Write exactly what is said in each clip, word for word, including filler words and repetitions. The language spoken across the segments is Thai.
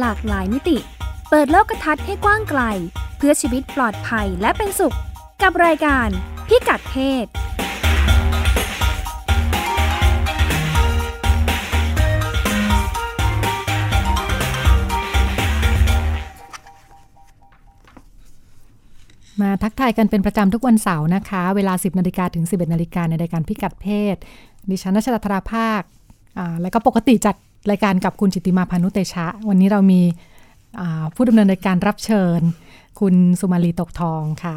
หลากหลายมิติเปิดโลกทัศน์ให้กว้างไกลเพื่อชีวิตปลอดภัยและเป็นสุขกับรายการพิกัดเพศมาทักทายกันเป็นประจำทุกวันเสาร์นะคะเวลา สิบนาฬิกา ถึง สิบเอ็ดนาฬิกา ในรายการพิกัดเพศดิฉันณัชรัตน์ ธราภาคอ่าแล้วก็ปกติจัดรายการกับคุณจิตติมาพานุเตชะวันนี้เรามีอ่าผู้ดำเนินรายการรับเชิญคุณสุมาลีตกทองค่ะ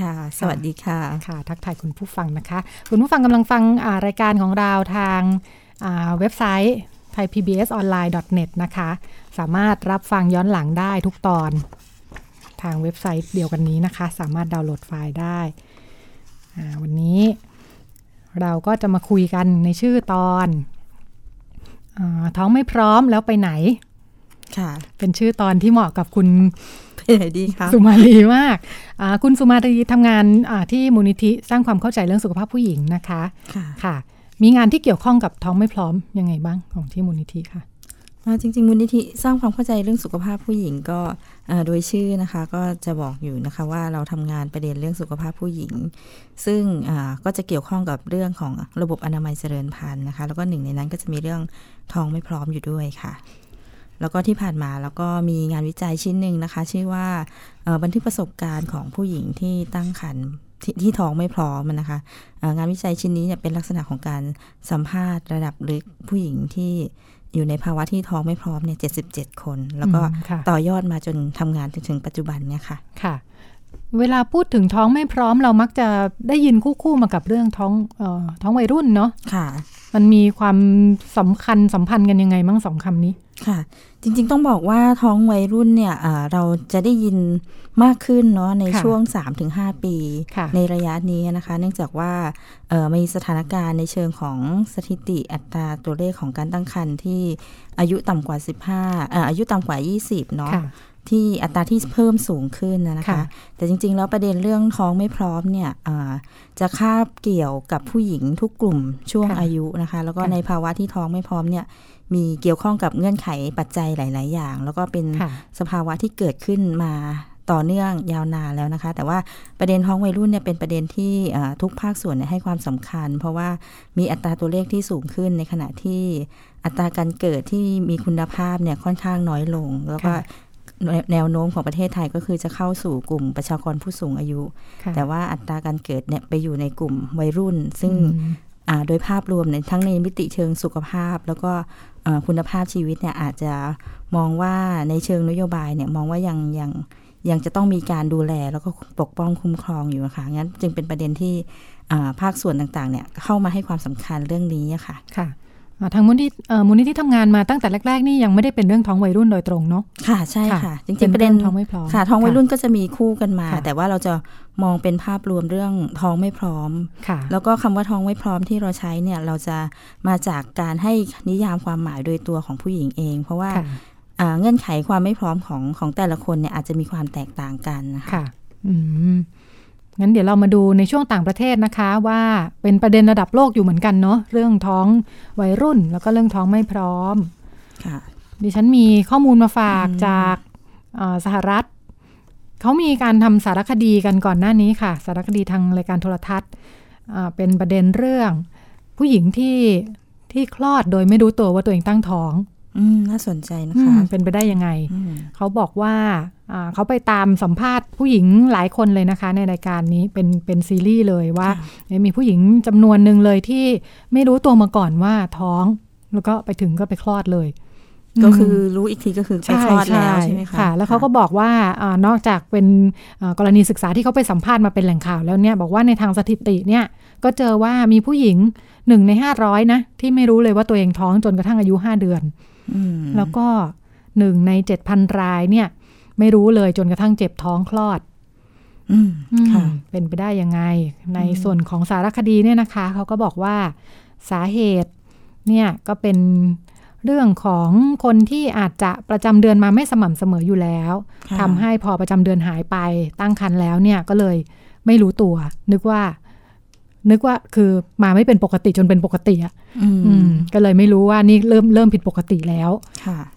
ค่ะสวัสดีค่ะค่ะทักทายคุณผู้ฟังนะคะคุณผู้ฟังกำลังฟังอ่ารายการของเราทางอ่าเว็บไซต์ ไทยพีบีเอสออนไลน์ ดอท เน็ต นะคะสามารถรับฟังย้อนหลังได้ทุกตอนทางเว็บไซต์เดียวกันนี้นะคะสามารถดาวน์โหลดไฟล์ได้วันนี้เราก็จะมาคุยกันในชื่อตอนอาท้องไม่พร้อมแล้วไปไหนค่ะเป็นชื่อตอนที่เหมาะกับคุณไปไหนดีคะสุมาลีมากคุณสุมาลีทำงานที่มูลนิธิสร้างความเข้าใจเรื่องสุขภาพผู้หญิงนะคะค่ะค่ะมีงานที่เกี่ยวข้องกับท้องไม่พร้อมยังไงบ้างของที่มูลนิธิค่ะจริงๆมูลนิธิสร้างความเข้าใจเรื่องสุขภาพผู้หญิงก็โดยชื่อนะคะก็จะบอกอยู่นะคะว่าเราทำงานประเด็นเรื่องสุขภาพผู้หญิงซึ่งก็จะเกี่ยวข้องกับเรื่องของระบบอนามัยเจริญพันธุ์นะคะแล้วก็หนึ่งในนั้นก็จะมีเรื่องท้องไม่พร้อมอยู่ด้วยค่ะแล้วก็ที่ผ่านมาแล้วก็มีงานวิจัยชิ้นหนึ่งนะคะชื่อว่าบันทึกประสบการณ์ของผู้หญิงที่ตั้งครรภ์ที่, ที่ท้องไม่พร้อมนะคะงานวิจัยชิ้นนี้เนี่ยเป็นลักษณะของการสัมภาษณ์ระดับลึกผู้หญิงที่อยู่ในภาวะที่ท้องไม่พร้อมเนี่ยเจ็ดสิบเจ็ดคนแล้วก็ต่อยอดมาจนทำงานจนถึงปัจจุบันเนี่ยค่ะค่ะเวลาพูดถึงท้องไม่พร้อมเรามักจะได้ยินคู่ๆมากับเรื่องท้องเอ่อท้องวัยรุ่นเนาะค่ะมันมีความสำคัญสัมพันธ์กันยังไงมั่งสองคำนี้ค่ะจริงๆต้องบอกว่าท้องวัยรุ่นเนี่ยเราจะได้ยินมากขึ้นเนาะในช่วง สามถึงห้า ปีในระยะนี้นะคะเนื่องจากว่ามีสถานการณ์ในเชิงของสถิติอัตราตัวเลขของการตั้งครรภ์ที่อายุต่ำกว่าสิบห้าเอ่ออายุต่ำกว่ายี่สิบเนาะที่อัตราที่เพิ่มสูงขึ้นนะคะแต่จริงๆแล้วประเด็นเรื่องท้องไม่พร้อมเนี่ยจะคาบเกี่ยวกับผู้หญิงทุกกลุ่มช่วงอายุนะคะแล้วก็ในภาวะที่ท้องไม่พร้อมเนี่ยมีเกี่ยวข้องกับเงื่อนไขปัจจัยหลายๆอย่างแล้วก็เป็นสภาวะที่เกิดขึ้นมาต่อเนื่องยาวนานแล้วนะคะแต่ว่าประเด็นท้องวัยรุ่นเนี่ยเป็นประเด็นที่ทุกภาคส่วนให้ความสำคัญเพราะว่ามีอัตราตัวเลขที่สูงขึ้นในขณะที่อัตราการเกิดที่มีคุณภาพเนี่ยค่อนข้างน้อยลงแล้วก็แนวโน้มของประเทศไทยก็คือจะเข้าสู่กลุ่มประชากรผู้สูงอายุแต่ว่าอัตราการเกิดเนี่ยไปอยู่ในกลุ่มวัยรุ่นซึ่งโดยภาพรวมในทั้งในมิติเชิงสุขภาพแล้วก็คุณภาพชีวิตเนี่ยอาจจะมองว่าในเชิงนโยบายเนี่ยมองว่ายังยังยังจะต้องมีการดูแลแล้วก็ปกป้องคุ้มครองอยู่นะคะงั้นจึงเป็นประเด็นที่ภาคส่วนต่างๆเนี่ยเข้ามาให้ความสำคัญเรื่องนี้ค่ะค่ะทางมูลนิธิมูลนิธิที่ทำงานมาตั้งแต่แรกๆนี่ยังไม่ได้เป็นเรื่องท้องวัยรุ่นโดยตรงเนาะค่ะใช่ค่ะจริงๆประเด็นท้องไม่พร้อมค่ะท้องวัยรุ่นก็จะมีคู่กันมาแต่ว่าเราจะมองเป็นภาพรวมเรื่องท้องไม่พร้อมแล้วก็คำว่าท้องไม่พร้อมที่เราใช้เนี่ยเราจะมาจากการให้นิยามความหมายโดยตัวของผู้หญิงเองเพราะว่าเงื่อนไขความไม่พร้อมของของแต่ละคนเนี่ยอาจจะมีความแตกต่างกันค่ะอืมงั้นเดี๋ยวเรามาดูในช่วงต่างประเทศนะคะว่าเป็นประเด็นระดับโลกอยู่เหมือนกันเนาะเรื่องท้องวัยรุ่นแล้วก็เรื่องท้องไม่พร้อมค่ะดิฉันมีข้อมูลมาฝากจากสหรัฐเขามีการทำสารคดีกันก่อนหน้านี้ค่ะสารคดีทางรายการโทรทัศน์เป็นประเด็นเรื่องผู้หญิงที่ที่คลอดโดยไม่รู้ตัวว่าตัวเองตั้งท้องน่าสนใจนะคะเป็นไปได้ยังไงเขาบอกว่าเขาไปตามสัมภาษณ์ผู้หญิงหลายคนเลยนะคะในรายการนี้เป็นเป็นซีรีส์เลยว่ามีผู้หญิงจำนวนหนึ่งเลยที่ไม่รู้ตัวมาก่อนว่าท้องแล้วก็ไปถึงก็ไปคลอดเลยก็คือรู้อีกทีก็คือไปคลอดแล้วใช่ไหมคะแล้วเขาก็บอกว่านอกจากเป็นกรณีศึกษาที่เขาไปสัมภาษณ์มาเป็นแหล่งข่าวแล้วเนี่ยบอกว่าในทางสถิติเนี่ยก็เจอว่ามีผู้หญิงหนึ่งในห้าร้อยนะที่ไม่รู้เลยว่าตัวเองท้องจนกระทั่งอายุห้าเดือนแล้วก็หนึ่งใน เจ็ดพัน รายเนี่ยไม่รู้เลยจนกระทั่งเจ็บท้องคลอดเป็นไปได้ยังไงในส่วนของสารคดีเนี่ยนะคะเขาก็บอกว่าสาเหตุเนี่ยก็เป็นเรื่องของคนที่อาจจะประจำเดือนมาไม่สม่ำเสมออยู่แล้วทำให้พอประจำเดือนหายไปตั้งครรภ์แล้วเนี่ยก็เลยไม่รู้ตัวนึกว่า นึกว่าคือมาไม่เป็นปกติจนเป็นปกติอ่ะก็เลยไม่รู้ว่านี่เริ่มเริ่มผิดปกติแล้ว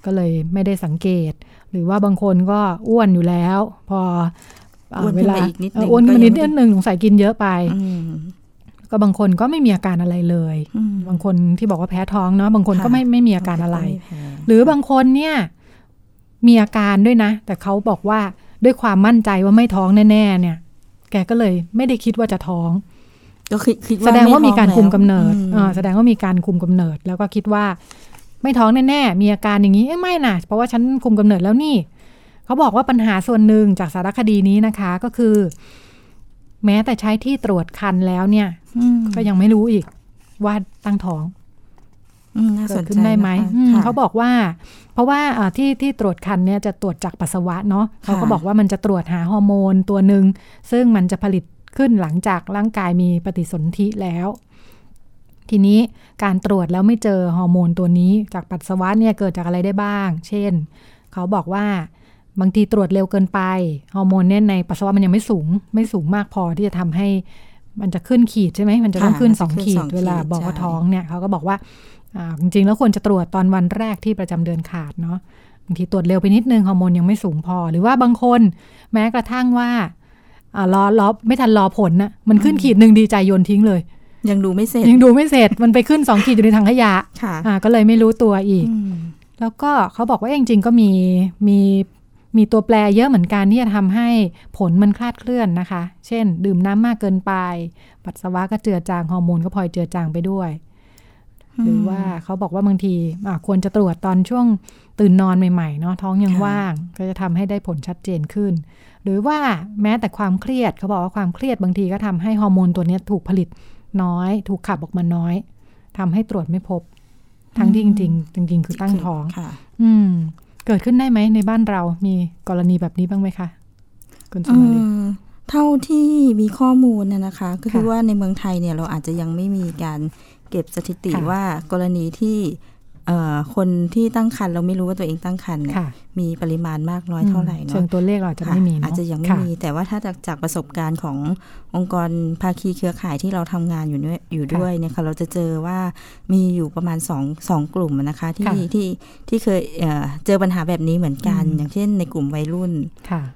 ก็เลยไม่ได้สังเกตหรือว่าบางคนก็อ้วนอยู่แล้วพอเวลาอ้วนขึ้นมานิดนึงสงสัยกินเยอะไปก็บางคนก็ไม่มีอาการอะไรเลยบางคนที่บอกว่าแพ้ท้องเนาะบางคนก็ไม่ไม่มีอาการอะไรหรือบางคนเนี่ยมีอาการด้วยนะแต่เขาบอกว่าด้วยความมั่นใจว่าไม่ท้องแน่ๆเนี่ยแกก็เลยไม่ได้คิดว่าจะท้องก็คิดคิดว่าแสดงว่ามีการคุมกำเนิดอ่าแสดงว่ามีการคุมกำเนิดแล้วก็คิดว่าไม่ท้องแน่ๆมีอาการอย่างนี้ไม่น่ะเพราะว่าฉันคุมกำเนิดแล้วนี่เขาบอกว่าปัญหาส่วนหนึ่งจากสารคดีนี้นะคะก็คือแม้แต่ใช้ที่ตรวจคันแล้วเนี่ยก็ยังไม่รู้อีกว่าตั้งท้องน่าสนใจได้ไหมเขาบอกว่าเพราะว่าที่ที่ตรวจคันเนี่ยจะตรวจจากปัสสาวะเนาะเขาก็บอกว่ามันจะตรวจหาฮอร์โมนตัวนึงซึ่งมันจะผลิตขึ้นหลังจากร่างกายมีปฏิสนธิแล้วทีนี้การตรวจแล้วไม่เจอฮอร์โมนตัวนี้จากปัสสาวะเนี่ยเกิดจากอะไรได้บ้างเช่นเขาบอกว่าบางทีตรวจเร็วเกินไปฮอร์โมนเนี่ยในปัสสาวะมันยังไม่สูงไม่สูงมากพอที่จะทำให้มันจะขึ้นขีดใช่ไหมมันจะต้องขึ้นสองขีดเวลาบอกว่าท้องเนี่ยเขาก็บอกว่าจริงๆแล้วควรจะตรวจตอนวันแรกที่ประจำเดือนขาดเนาะบางทีตรวจเร็วไปนิดนึงฮอร์โมนยังไม่สูงพอหรือว่าบางคนแม้กระทั่งว่ารอรอไม่ทันรอผลนะมันขึ้นขีดหนึ่งดีใจโยนทิ้งเลยยังดูไม่เสร็จยังดูไม่เสร็จมันไปขึ้นสองขีดอยู่ในถังขยะก็เลยไม่รู้ตัวอีกแล้วก็เขาบอกว่าจริงๆก็มีมีมีตัวแปรเยอะเหมือนกันที่จะทำให้ผลมันคลาดเคลื่อนนะคะเช่นดื่มน้ำมากเกินไปปัสสาวะก็เจือจางฮอร์โมนก็พลอยเจือจางไปด้วยหรือว่าเขาบอกว่าบางทีควรจะตรวจตอนช่วงตื่นนอนใหม่ๆเนาะท้องยังว่างก็จะทำให้ได้ผลชัดเจนขึ้นหรือว่าแม้แต่ความเครียดเขาบอกว่าความเครียดบางทีก็ทำให้ฮอร์โมนตัวนี้ถูกผลิตน้อยถูกขับออกมาน้อยทำให้ตรวจไม่พบทั้งที่จริงๆจริงๆคือตั้งท้องอืมเกิดขึ้นได้ไหมในบ้านเรามีกรณีแบบนี้บ้างไหมคะคุณสมาลีเท่าที่มีข้อมูลนะนะคะก็คือว่าในเมืองไทยเนี่ยเราอาจจะยังไม่มีการเก็บสถิติว่ากรณีที่คนที่ตั้งครรภ์เราไม่รู้ว่าตัวเองตั้งครรภ์เนี่ยมีปริมาณมากน้อยเท่าไหร่เนาะเชิงตัวเลขเราจะไม่มีอาจจะยังไม่มีแต่ว่าถ้าจากจากประสบการณ์ขององค์กรภาคีเครือข่ายที่เราทำงานอยู่ด้วยอยู่ด้วยเนี่ยค่ะเราจะเจอว่ามีอยู่ประมาณสอง สองกลุ่มนะคะที่ที่ที่เคยเจอปัญหาแบบนี้เหมือนกันอย่างเช่นในกลุ่มวัยรุ่น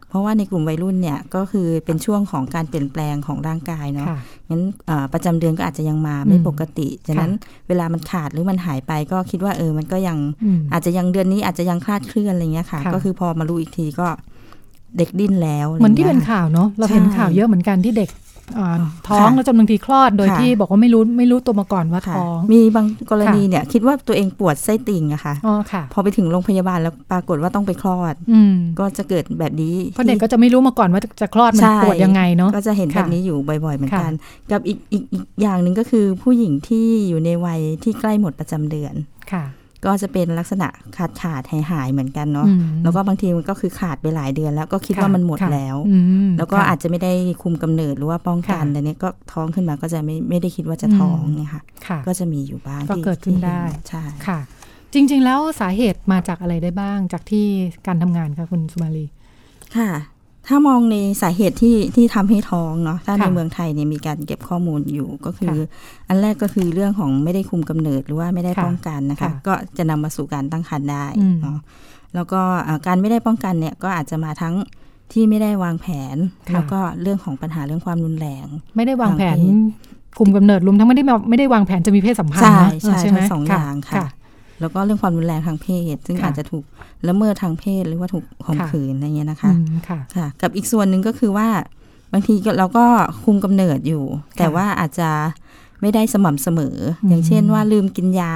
เพราะว่าในกลุ่มวัยรุ่นเนี่ยก็คือเป็นช่วงของการเปลี่ยนแปลงของร่างกายเนาะงั้นประจำเดือนก็อาจจะยังมาไม่ปกติฉะนั้นเวลามันขาดหรือมันหายไปก็คิดว่าเออมันก็ยังอาจจะยังเดือนนี้อาจจะยังคลาดเคลื่อนอะไรเงี้ยค่ะก็คือพอมารู้อีกทีก็เด็กดิ้นแล้วเหมือนที่เป็นข่าวเนาะเราเห็นข่าวเยอะเหมือนกันที่เด็กท้องแล้วจนบางทีคลอดโดยที่บอกว่าไม่รู้ไม่รู้ตัวมาก่อนว่าท้องมีบางกรณีเนี่ยคิดว่าตัวเองปวดไส้ติ่งอะค่ะพอไปถึงโรงพยาบาลแล้วปรากฏว่าต้องไปคลอดก็จะเกิดแบบนี้เพราะเด็กก็จะไม่รู้มาก่อนว่าจะคลอดมันปวดยังไงเนาะก็จะเห็นแบบนี้อยู่บ่อยๆเหมือนกันกับอีกอีกอีกอย่างนึงก็คือผู้หญิงที่อยู่ในวัยที่ใกล้หมดประจำเดือนก็จะเป็นลักษณะขาดขาดหายหายเหมือนกันเนาะแล้วก็บางทีมันก็คือขาดไปหลายเดือนแล้วก็คิดว่ามันหมดแล้วแล้วก็อาจจะไม่ได้คุมกำเนิดหรือว่าป้องกันแต่เนี้ยก็ท้องขึ้นมาก็จะไม่ไม่ได้คิดว่าจะท้องเนี่ยค่ะก็จะมีอยู่บ้างก็เกิดขึ้นได้ใช่ค่ะจริงๆแล้วสาเหตุมาจากอะไรได้บ้างจากที่การทำงานค่ะคุณสุมาลีค่ะถ้ามองในสาเหตุที่ที่ทำให้ท้องเนาะถ้าในเมืองไทยเนี่ยมีการเก็บข้อมูลอยู่ก็คืออันแรกก็คือเรื่องของไม่ได้คุมกำเนิดหรือว่าไม่ได้ป้องกันนะคะก็จะนำมาสู่การตั้งครรภ์ได้เนาะแล้วก็การไม่ได้ป้องกันเนี่ยก็อาจจะมาทั้งที่ไม่ได้วางแผนแล้วก็เรื่องของปัญหาเรื่องความรุนแรงไม่ได้วางแผนคุมกำเนิดรวมทั้งไม่ได้ไม่ได้วางแผนจะมีเพศสัมพันธ์นะใช่ทั้งสองอย่างค่ะแล้วก็เรื่องความรุนแรงทางเพศซึ่งอาจจะถูกละเมิดทางเพศหรือว่าถูกข่มขืนอะไรเงี้ยนะคะค่ะกับอีกส่วนหนึ่งก็คือว่าบางทีเราก็คุมกำเนิดอยู่แต่ว่าอาจจะไม่ได้สม่ำเสมออย่างเช่นว่าลืมกินยา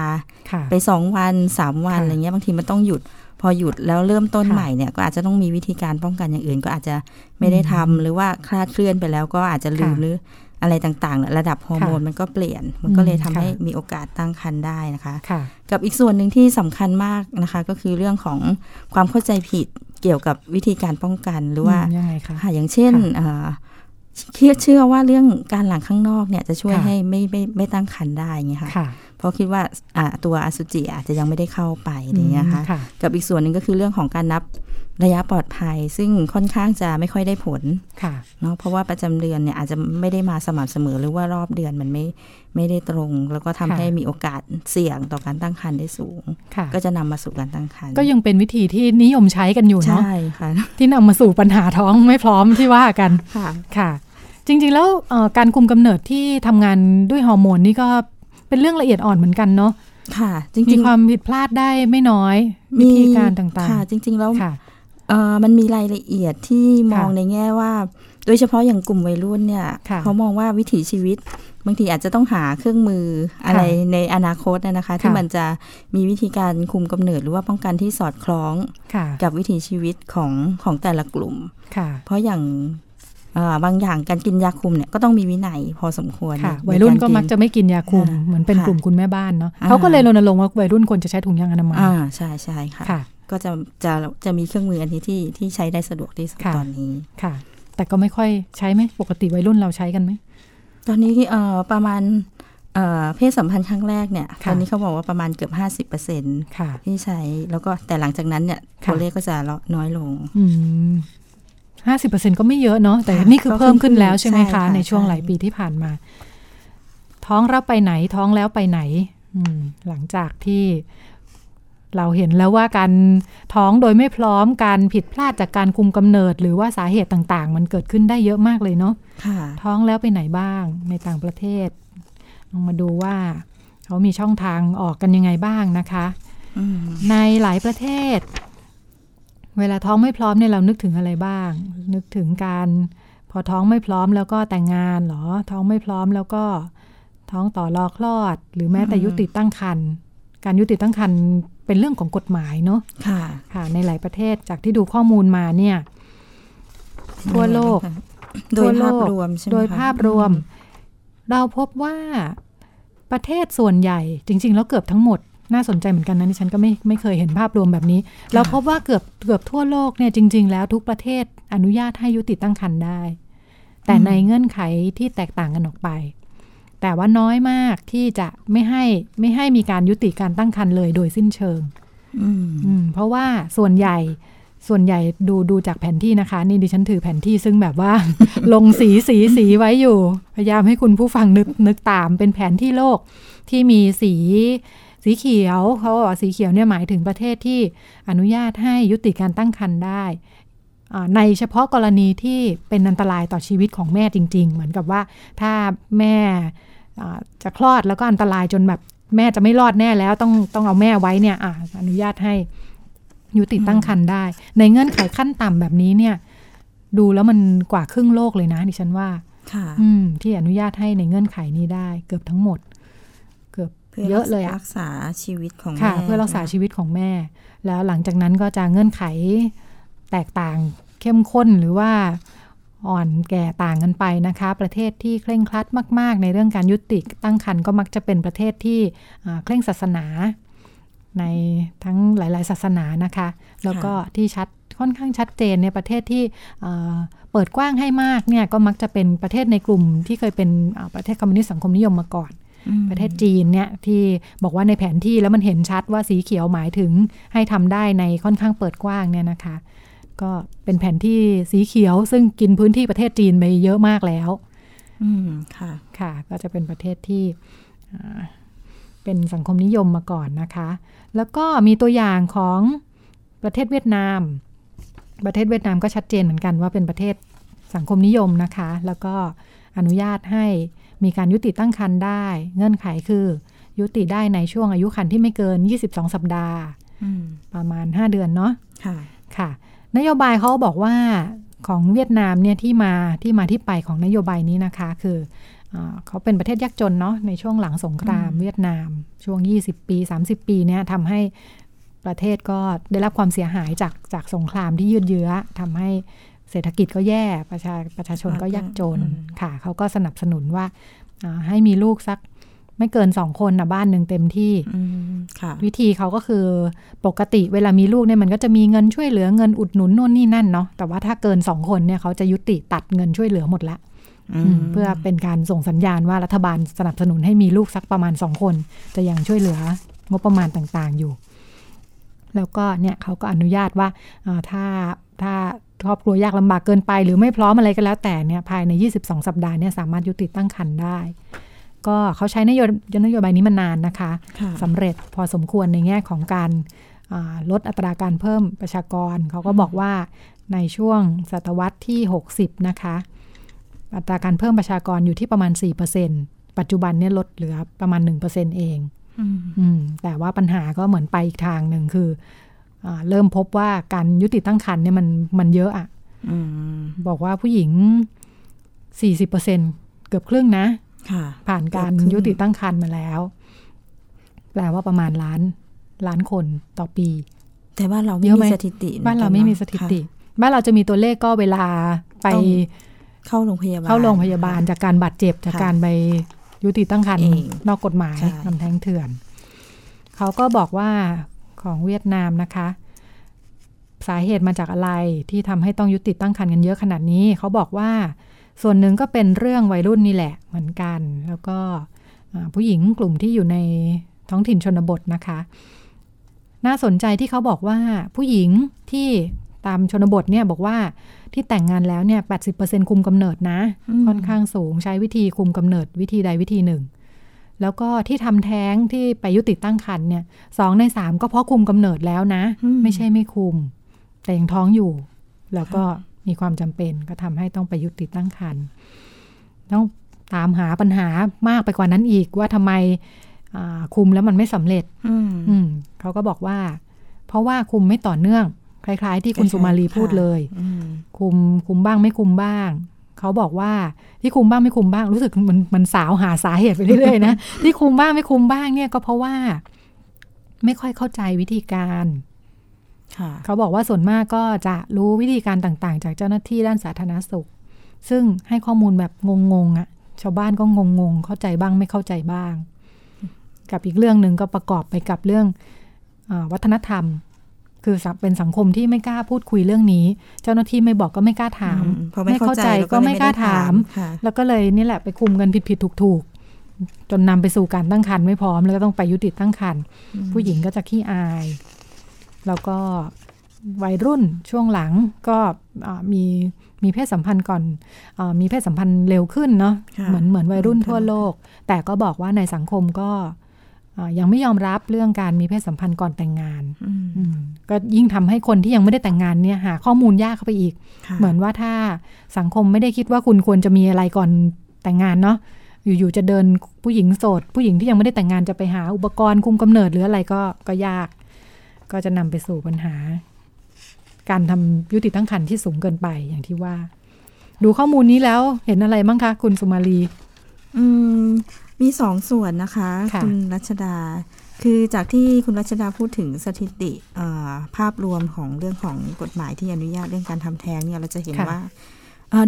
ไปสองวันสามวันอะไรเงี้ยบางทีมันต้องหยุดพอหยุดแล้วเริ่มต้นใหม่เนี่ยก็อาจจะต้องมีวิธีการป้องกันอย่างอื่นก็อาจจะไม่ได้ทำหรือว่าคลาดเคลื่อนไปแล้วก็อาจจะลืมหรืออะไรต่างๆระดับฮอร์โมนมันก็เปลี่ยนมันก็เลยทำให้มีโอกาสตั้งครรภ์ได้นะคะกับอีกส่วนหนึ่งที่สำคัญมากนะคะก็คือเรื่องของความเข้าใจผิดเกี่ยวกับวิธีการป้องกันหรือว่าอย่างเช่นเชื่อว่าเรื่องการหลั่งข้างนอกเนี่ยจะช่วยให้ไม่ไม่ไม่ตั้งครรภ์ได้ไงค่ะพ เพราะคิดว่าตัวอสุจิอาจจะยังไม่ได้เข้าไปนี่นะคะกับอีกส่วนหนึ่งก็คือเรื่องของการนับระยะปลอดภัยซึ่งค่อนข้างจะไม่ค่อยได้ผลเนาะเพราะว่าประจำเดือนเนี่ยอาจจะไม่ได้มาสม่ำเสมอหรือว่ารอบเดือนมันไม่ไม่ได้ตรงแล้วก็ทำให้มีโอกาสเสี่ยงต่อการตั้งครรภ์ได้สูงก็จะนำมาสู่การตั้งครรภ์ก็ยังเป็นวิธีที่นิยมใช้กันอยู่เนาะที่นำมาสู่ปัญหาท้องไม่พร้อมที่ว่ากันค่ะจริงๆแล้วการคุมกำเนิดที่ทำงานด้วยฮอร์โมนนี่ก็เป็นเรื่องละเอียดอ่อนเหมือนกันเนาะค่ะจริงๆมีความผิดพลาดได้ไม่น้อยวิธีการต่างๆค่ะจริงๆแล้วมันมีรายละเอียดที่มองในแง่ว่าโดยเฉพาะอย่างกลุ่มวัยรุ่นเนี่ยเขามองว่าวิถีชีวิตบางทีอาจจะต้องหาเครื่องมืออะไรในอนาคตนะคะที่มันจะมีวิธีการคุมกำเนิดหรือว่าป้องกันที่สอดคล้องกับวิถีชีวิตของของแต่ละกลุ่มเพราะอย่างบางอย่างการกินยาคุมเนี่ยก็ต้องมีวินัยพอสมควรวัยรุ่นก็มักจะไม่กินยาคุมเหมือนเป็นกลุ่มคุณแม่บ้านเนาะเขาก็เลยรณรงค์ว่าวัยรุ่นควรจะใช้ถุงยางอนามัยใช่ใช่ค่ะก็จะจะจะมีเครื่องมืออันนี้ที่ที่ใช้ได้สะดวกที่สุดตอนนี้ค่ะแต่ก็ไม่ค่อยใช้ไหมปกติวัยรุ่นเราใช้กันไหมตอนนี้เอ่อประมาณเอ่อเพศสัมพันธ์ครั้งแรกเนี่ยตอนนี้เขาบอกว่าประมาณเกือบห้าสิบเปอร์เซ็นต์ที่ใช้แล้วก็แต่หลังจากนั้นเนี่ยตัวเลขก็จะน้อยลงห้าสิบเปอร์เซ็นต์ก็ไม่เยอะเนาะแต่นี่คือเพิ่มขึ้นแล้วใช่ไหมคะในช่วงหลายปีที่ผ่านมาท้องรับไปไหนท้องแล้วไปไหนหลังจากที่เราเห็นแล้วว่าการท้องโดยไม่พร้อมการผิดพลาดจากการคุมกำเนิดหรือว่าสาเหตุต่างๆมันเกิดขึ้นได้เยอะมากเลยเนาะท้องแล้วไปไหนบ้างในต่างประเทศลองมาดูว่าเขามีช่องทางออกกันยังไงบ้างนะคะในหลายประเทศเวลาท้องไม่พร้อมเนี่ยเรานึกถึงอะไรบ้างนึกถึงการพอท้องไม่พร้อมแล้วก็แต่งงานหรอท้องไม่พร้อมแล้วก็ท้องต่อรอคลอดหรือแม้แต่ยุติตั้งครรภ์การยุติตั้งครรภ์เป็นเรื่องของกฎหมายเนาะค่ะค่ะในหลายประเทศจากที่ดูข้อมูลมาเนี่ยทั่วโลกโดยภาพรวมใช่ไหมคะโดยภาพรวมเราพบว่าประเทศส่วนใหญ่จริงๆแล้วเกือบทั้งหมดน่าสนใจเหมือนกันนะดิฉันก็ไม่ไม่เคยเห็นภาพรวมแบบนี้เราพบว่าเกือบเกือบทั่วโลกเนี่ยจริงๆแล้วทุกประเทศอนุญาตให้ยุติตั้งครรภ์ได้แต่ในเงื่อนไขที่แตกต่างกันออกไปแต่ว่าน้อยมากที่จะไม่ให้ไม่ให้มีการยุติการตั้งครรภ์เลยโดยสิ้นเชิงเพราะว่าส่วนใหญ่ส่วนใหญ่ดูดูจากแผนที่นะคะนี่ดิฉันถือแผนที่ซึ่งแบบว่า ลงสีสีสีไว้อยู่พยายามให้คุณผู้ฟังนึกนึกตามเป็นแผนที่โลกที่มีสีสีเขียวเขาบอกสีเขียวเนี่ยหมายถึงประเทศที่อนุญาตให้ยุติการตั้งครรภ์ได้ในเฉพาะกรณีที่เป็นอันตรายต่อชีวิตของแม่จริงๆเหมือนกับว่าถ้าแม่จะคลอดแล้วก็อันตรายจนแบบแม่จะไม่รอดแน่แล้วต้องต้องเอาแม่ไว้เนี่ย อ, อนุญาตให้ยุติตั้งครรภ์ได้ในเงื่อนไขขั้นต่ำแบบนี้เนี่ยดูแล้วมันกว่าครึ่งโลกเลยนะดิฉันว่าที่อนุญาตให้ในเงื่อนไขนี้ได้เกือบทั้งหมดเกือบเยอะเลยรักษาชีวิตของแม่เพื่อรักษาชีวิตของแม่แล้วหลังจากนั้นก็จะเงื่อนไขแตกต่างเข้มข้นหรือว่าอ่อนแก่ต่างกันไปนะคะประเทศที่เคร่งครัดมากๆในเรื่องการยุติตั้งครรภ์ก็มักจะเป็นประเทศที่เคร่งศาสนาในทั้งหลายๆศาสนานะคะแล้วก็ที่ชัดค่อนข้างชัดเจนในประเทศที่เปิดกว้างให้มากเนี่ยก็มักจะเป็นประเทศในกลุ่มที่เคยเป็นประเทศคอมมิวนิสต์สังคมนิยมมาก่อนประเทศจีนเนี่ยที่บอกว่าในแผนที่แล้วมันเห็นชัดว่าสีเขียวหมายถึงให้ทำได้ในค่อนข้างเปิดกว้างเนี่ยนะคะก็เป็นแผนที่สีเขียวซึ่งกินพื้นที่ประเทศจีนไปเยอะมากแล้วอืมค่ะค่ะก็จะเป็นประเทศที่เป็นสังคมนิยมมาก่อนนะคะแล้วก็มีตัวอย่างของประเทศเวียดนามประเทศเวียดนามก็ชัดเจนเหมือนกันว่าเป็นประเทศสังคมนิยมนะคะแล้วก็อนุญาตให้มีการยุติตั้งครรภ์ได้เงื่อนไขคือยุติได้ในช่วงอายุครรภ์ที่ไม่เกินยี่สิบสองสัปดาห์ประมาณห้าเดือนเนาะค่ะค่ะนโยบายเขาบอกว่าของเวียดนามเนี่ยที่มาที่มาที่ไปของนโยบายนี้นะคะคือเขาเป็นประเทศยากจนเนาะในช่วงหลังสงครามเวียดนามช่วงยี่สิบปีสามสิบปีเนี่ยทำให้ประเทศก็ได้รับความเสียหายจากจากสงครามที่ยืดเยื้อทำให้เศรษฐกิจก็แย่ประชาประชาชนก็ยากจนค่ะเขาก็สนับสนุนว่าให้มีลูกสักไม่เกินสองคนนะบ้านหนึ่งเต็มที่วิธีเขาก็คือปกติเวลามีลูกเนี่ยมันก็จะมีเงินช่วยเหลือเงินอุดหนุนโน่นนี่นั่นเนาะแต่ว่าถ้าเกินสองคนเนี่ยเขาจะยุติตัดเงินช่วยเหลือหมดละ เพื่อเป็นการส่งสัญญาณว่ารัฐบาลสนับสนุนให้มีลูกสักประมาณสองคนจะยังช่วยเหลืองบประมาณต่างๆอยู่แล้วก็เนี่ยเขาก็อนุญาตว่าถ้าถ้าครอบครัวยากลำบากเกินไปหรือไม่พร้อมอะไรก็แล้วแต่เนี่ยภายในยี่สิบสองสัปดาห์เนี่ยสามารถยุติตั้งครรภ์ได้ก็เขาใช้นโยบายนโยบายนี้มานานนะคะสำเร็จพอสมควรในแง่ของการลดอัตราการเพิ่มประชากรเขาก็บอกว่าในช่วงศตวรรษที่หกสิบนะคะอัตราการเพิ่มประชากรอยู่ที่ประมาณ สี่เปอร์เซ็นต์ ปัจจุบันเนี่ยลดเหลือประมาณ หนึ่งเปอร์เซ็นต์ เองแต่ว่าปัญหาก็เหมือนไปอีกทางหนึ่งคือเริ่มพบว่าการยุติตั้งครรภ์เนี่ยมันมันเยอะอ่ะบอกว่าผู้หญิง สี่สิบเปอร์เซ็นต์ เกือบครึ่งนะผ่านการยุติตั้งครรภ์มาแล้วแปลว่าประมาณล้านล้านคนต่อปีแต่บ้านเราไม่มีสถิติบ้านเราไม่มีสถิติบ้านเราจะมีตัวเลขก็เวลาไปเข้าโรงพยาบาลเข้าโรงพยาบาลจากการบาดเจ็บจากการไปยุติตั้งครรภ์นอกกฎหมายทำแท้งเถื่อนเขาก็บอกว่าของเวียดนามนะคะสาเหตุมาจากอะไรที่ทำให้ต้องยุติตั้งครรภ์กันเยอะขนาดนี้เขาบอกว่าส่วนหนึ่งก็เป็นเรื่องวัยรุ่นนี่แหละเหมือนกันแล้วก็ผู้หญิงกลุ่มที่อยู่ในท้องถิ่นชนบทนะคะน่าสนใจที่เขาบอกว่าผู้หญิงที่ตามชนบทเนี่ยบอกว่าที่แต่งงานแล้วเนี่ย แปดสิบเปอร์เซ็นต์ คุมกำเนิดนะค่อนข้างสูงใช้วิธีคุมกำเนิดวิธีใดวิธีหนึ่งแล้วก็ที่ทำแท้งที่ไปยุติตั้งครรภ์เนี่ยสองในสามก็เพราะคุมกำเนิดแล้วนะไม่ใช่ไม่คุมแต่ยังท้องอยู่แล้วก็มีความจำเป็นก็ทำให้ต้องไปยุติตั้งครรภ์ต้องตามหาปัญหามากไปกว่านั้นอีกว่าทำไมคุมแล้วมันไม่สำเร็จเขาก็บอกว่าเพราะว่าคุมไม่ต่อเนื่องคล้ายๆที่คุณสุมาลีพูดเลยคุมคุมบ้างไม่คุมบ้างเขาบอกว่าที่คุมบ้างไม่คุมบ้างรู้สึกมันมันสาวหาสาเหตุไปเรื่อยๆนะที่คุมบ้างไม่คุมบ้างเนี่ยก็เพราะว่าไม่ค่อยเข้าใจวิธีการเขาบอกว่าส่วนมากก็จะรู้วิธีการต่างๆจากเจ้าหน้าที่ด้านสาธารณสุขซึ่งให้ข้อมูลแบบงงๆอ่ะชาวบ้านก็งงๆเข้าใจบ้างไม่เข้าใจบ้างกับอีกเรื่องนึงก็ประกอบไปกับเรื่องวัฒนธรรมคือเป็นสังคมที่ไม่กล้าพูดคุยเรื่องนี้เจ้าหน้าที่ไม่บอกก็ไม่กล้าถามไม่เข้าใจก็ไม่กล้าถามแล้วก็เลยนี่แหละไปคุมกันผิดๆถูกๆจนนำไปสู่การตั้งครรภ์ไม่พร้อมแล้วก็ต้องไปยุติตั้งครรภ์ผู้หญิงก็จะขี้อายแล้วก็วัยรุ่นช่วงหลังก็มีมีเพศสัมพันธ์ก่อนมีเพศสัมพันธ์เร็วขึ้นเนาะเหมือนเหมือนวัยรุ่นทั่วโลกแต่ก็บอกว่าในสังคมก็ยังไม่ยอมรับเรื่องการมีเพศสัมพันธ์ก่อนแต่งงานก็ยิ่งทำให้คนที่ยังไม่ได้แต่งงานเนี่ยหาข้อมูลยากเข้าไปอีกเหมือนว่าถ้าสังคมไม่ได้คิดว่าคุณควรจะมีอะไรก่อนแต่งงานเนาะอยู่ๆจะเดินผู้หญิงโสดผู้หญิงที่ยังไม่ได้แต่งงานจะไปหาอุปกรณ์คุมกำเนิดหรืออะไรก็ก็ยากก็จะนำไปสู่ปัญหาการทำยุติตั้งครรภ์ที่สูงเกินไปอย่างที่ว่าดูข้อมูลนี้แล้วเห็นอะไรบ้างคะคุณสุมาลีอืมมีสองส่วนนะคะคุณรัชดาคือจากที่คุณรัชดาพูดถึงสถิติภาพรวมของเรื่องของกฎหมายที่อนุญาตเรื่องการทำแท้งเนี่ยเราจะเห็นว่า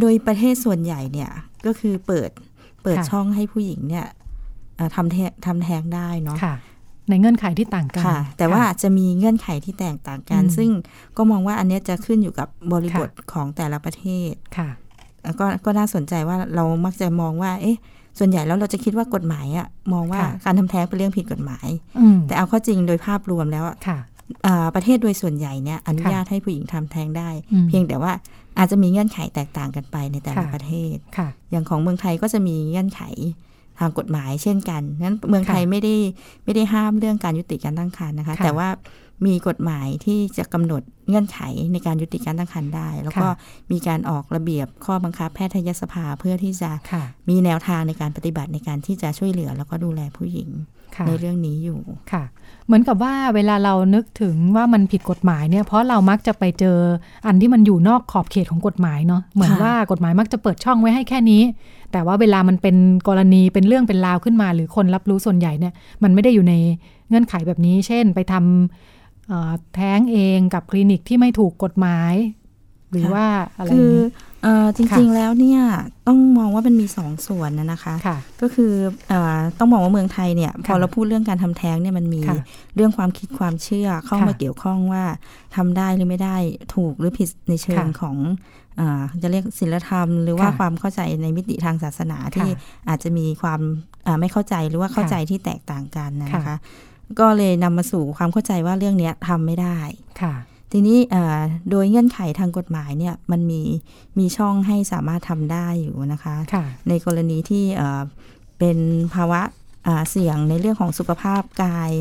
โดยประเทศส่วนใหญ่เนี่ยก็คือเปิดเปิดช่องให้ผู้หญิงเนี่ยทำแท้งทำแท้งได้เนาะในเงื่อนไขที่ต่างกันแต่ว่าจะมีเงื่อนไขที่แตกต่างกันซึ่งก็มองว่าอันนี้จะขึ้นอยู่กับบริบทของแต่ละประเทศก็ก็น่าสนใจว่าเรามักจะมองว่าเอ๊ะส่วนใหญ่แล้วเราจะคิดว่ากฎหมายอะมองว่าการทำแท้งเป็นเรื่องผิดกฎหมายแต่เอาเข้าจริงโดยภาพรวมแล้วประเทศโดยส่วนใหญ่เนี่ยอนุญาตให้ผู้หญิงทำแท้งได้เพียงแต่ว่าอาจจะมีเงื่อนไขแตกต่างกันไปในแต่ละประเทศอย่างของเมืองไทยก็จะมีเงื่อนไขทางกฎหมายเช่นกันนั้นเมืองไทยไม่ได้ไม่ได้ห้ามเรื่องการยุติการตั้งครรภ์นะคะแต่ว่ามีกฎหมายที่จะกำหนดเงื่อนไขในการยุติการตั้งครรภ์ได้แล้วก็มีการออกระเบียบข้อบังคับแพทยสภาเพื่อที่จะมีแนวทางในการปฏิบัติในการที่จะช่วยเหลือแล้วก็ดูแลผู้หญิงในเรื่องนี้อยู่ค่ะเหมือนกับว่าเวลาเรานึกถึงว่ามันผิดกฎหมายเนี่ยเพราะเรามักจะไปเจออันที่มันอยู่นอกขอบเขตของกฎหมายเนาะเหมือนว่ากฎหมายมักจะเปิดช่องไว้ให้แค่นี้แต่ว่าเวลามันเป็นกรณีเป็นเรื่องเป็นราวขึ้นมาหรือคนรับรู้ส่วนใหญ่เนี่ยมันไม่ได้อยู่ในเงื่อนไขแบบนี้เช่นไปทำแท้งเองกับคลินิกที่ไม่ถูกกฎหมายหรือว่าอะไรคือ เอ่อจริงๆแล้วเนี่ยต้องมองว่ามันมีสองส่วนนะนะคะก็คือเอ่อต้องมองว่าเมืองไทยเนี่ยพอเราพูดเรื่องการทำแท้งเนี่ยมันมีเรื่องความคิดความเชื่อเข้ามาเกี่ยวข้องว่าทำได้หรือไม่ได้ถูกหรือผิดในเชิงของเอ่อจะเรียกศีลธรรมหรือว่าความเข้าใจในมิติทางศาสนาที่อาจจะมีความเอ่อไม่เข้าใจหรือว่าเข้าใจที่แตกต่างกันนะคะก็เลยนำมาสู่ความเข้าใจว่าเรื่องนี้ทำไม่ได้ทีนี้โดยเงื่อนไขทางกฎหมายเนี่ยมันมีมีช่องให้สามารถทำได้อยู่นะคะในกรณีที่เป็นภาวะเสี่ยงในเรื่องของสุขภาพกาย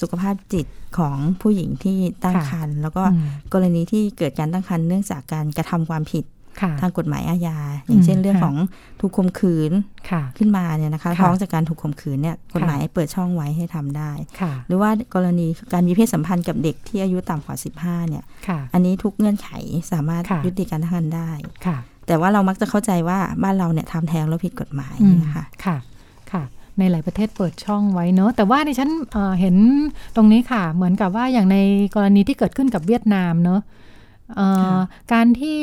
สุขภาพจิตของผู้หญิงที่ตั้งครรภ์แล้วก็กรณีที่เกิดการตั้งครรภ์เนื่องจากการกระทำความผิดทางกฎหมายอาญาอย่างเช่นเรื่องของถูกข่มขืนขึ้นมาเนี่ยนะคะท้องจากการถูกข่มขืนเนี่ยกฎหมายเปิดช่องไว้ให้ทำได้หรือว่ากรณีการมีเพศสัมพันธ์กับเด็กที่อายุต่ำกว่าสิบห้าเนี่ยอันนี้ทุกเงื่อนไขสามารถยุติการตั้งครรภ์ได้แต่ว่าเรามักจะเข้าใจว่าบ้านเราเนี่ยทำแท้งแล้วผิดกฎหมายค่ะค่ะค่ะในหลายประเทศเปิดช่องไว้เนอะแต่ว่าดิฉันเห็นตรงนี้ค่ะเหมือนกับว่าอย่างในกรณีที่เกิดขึ้นกับเวียดนามเนอะการที่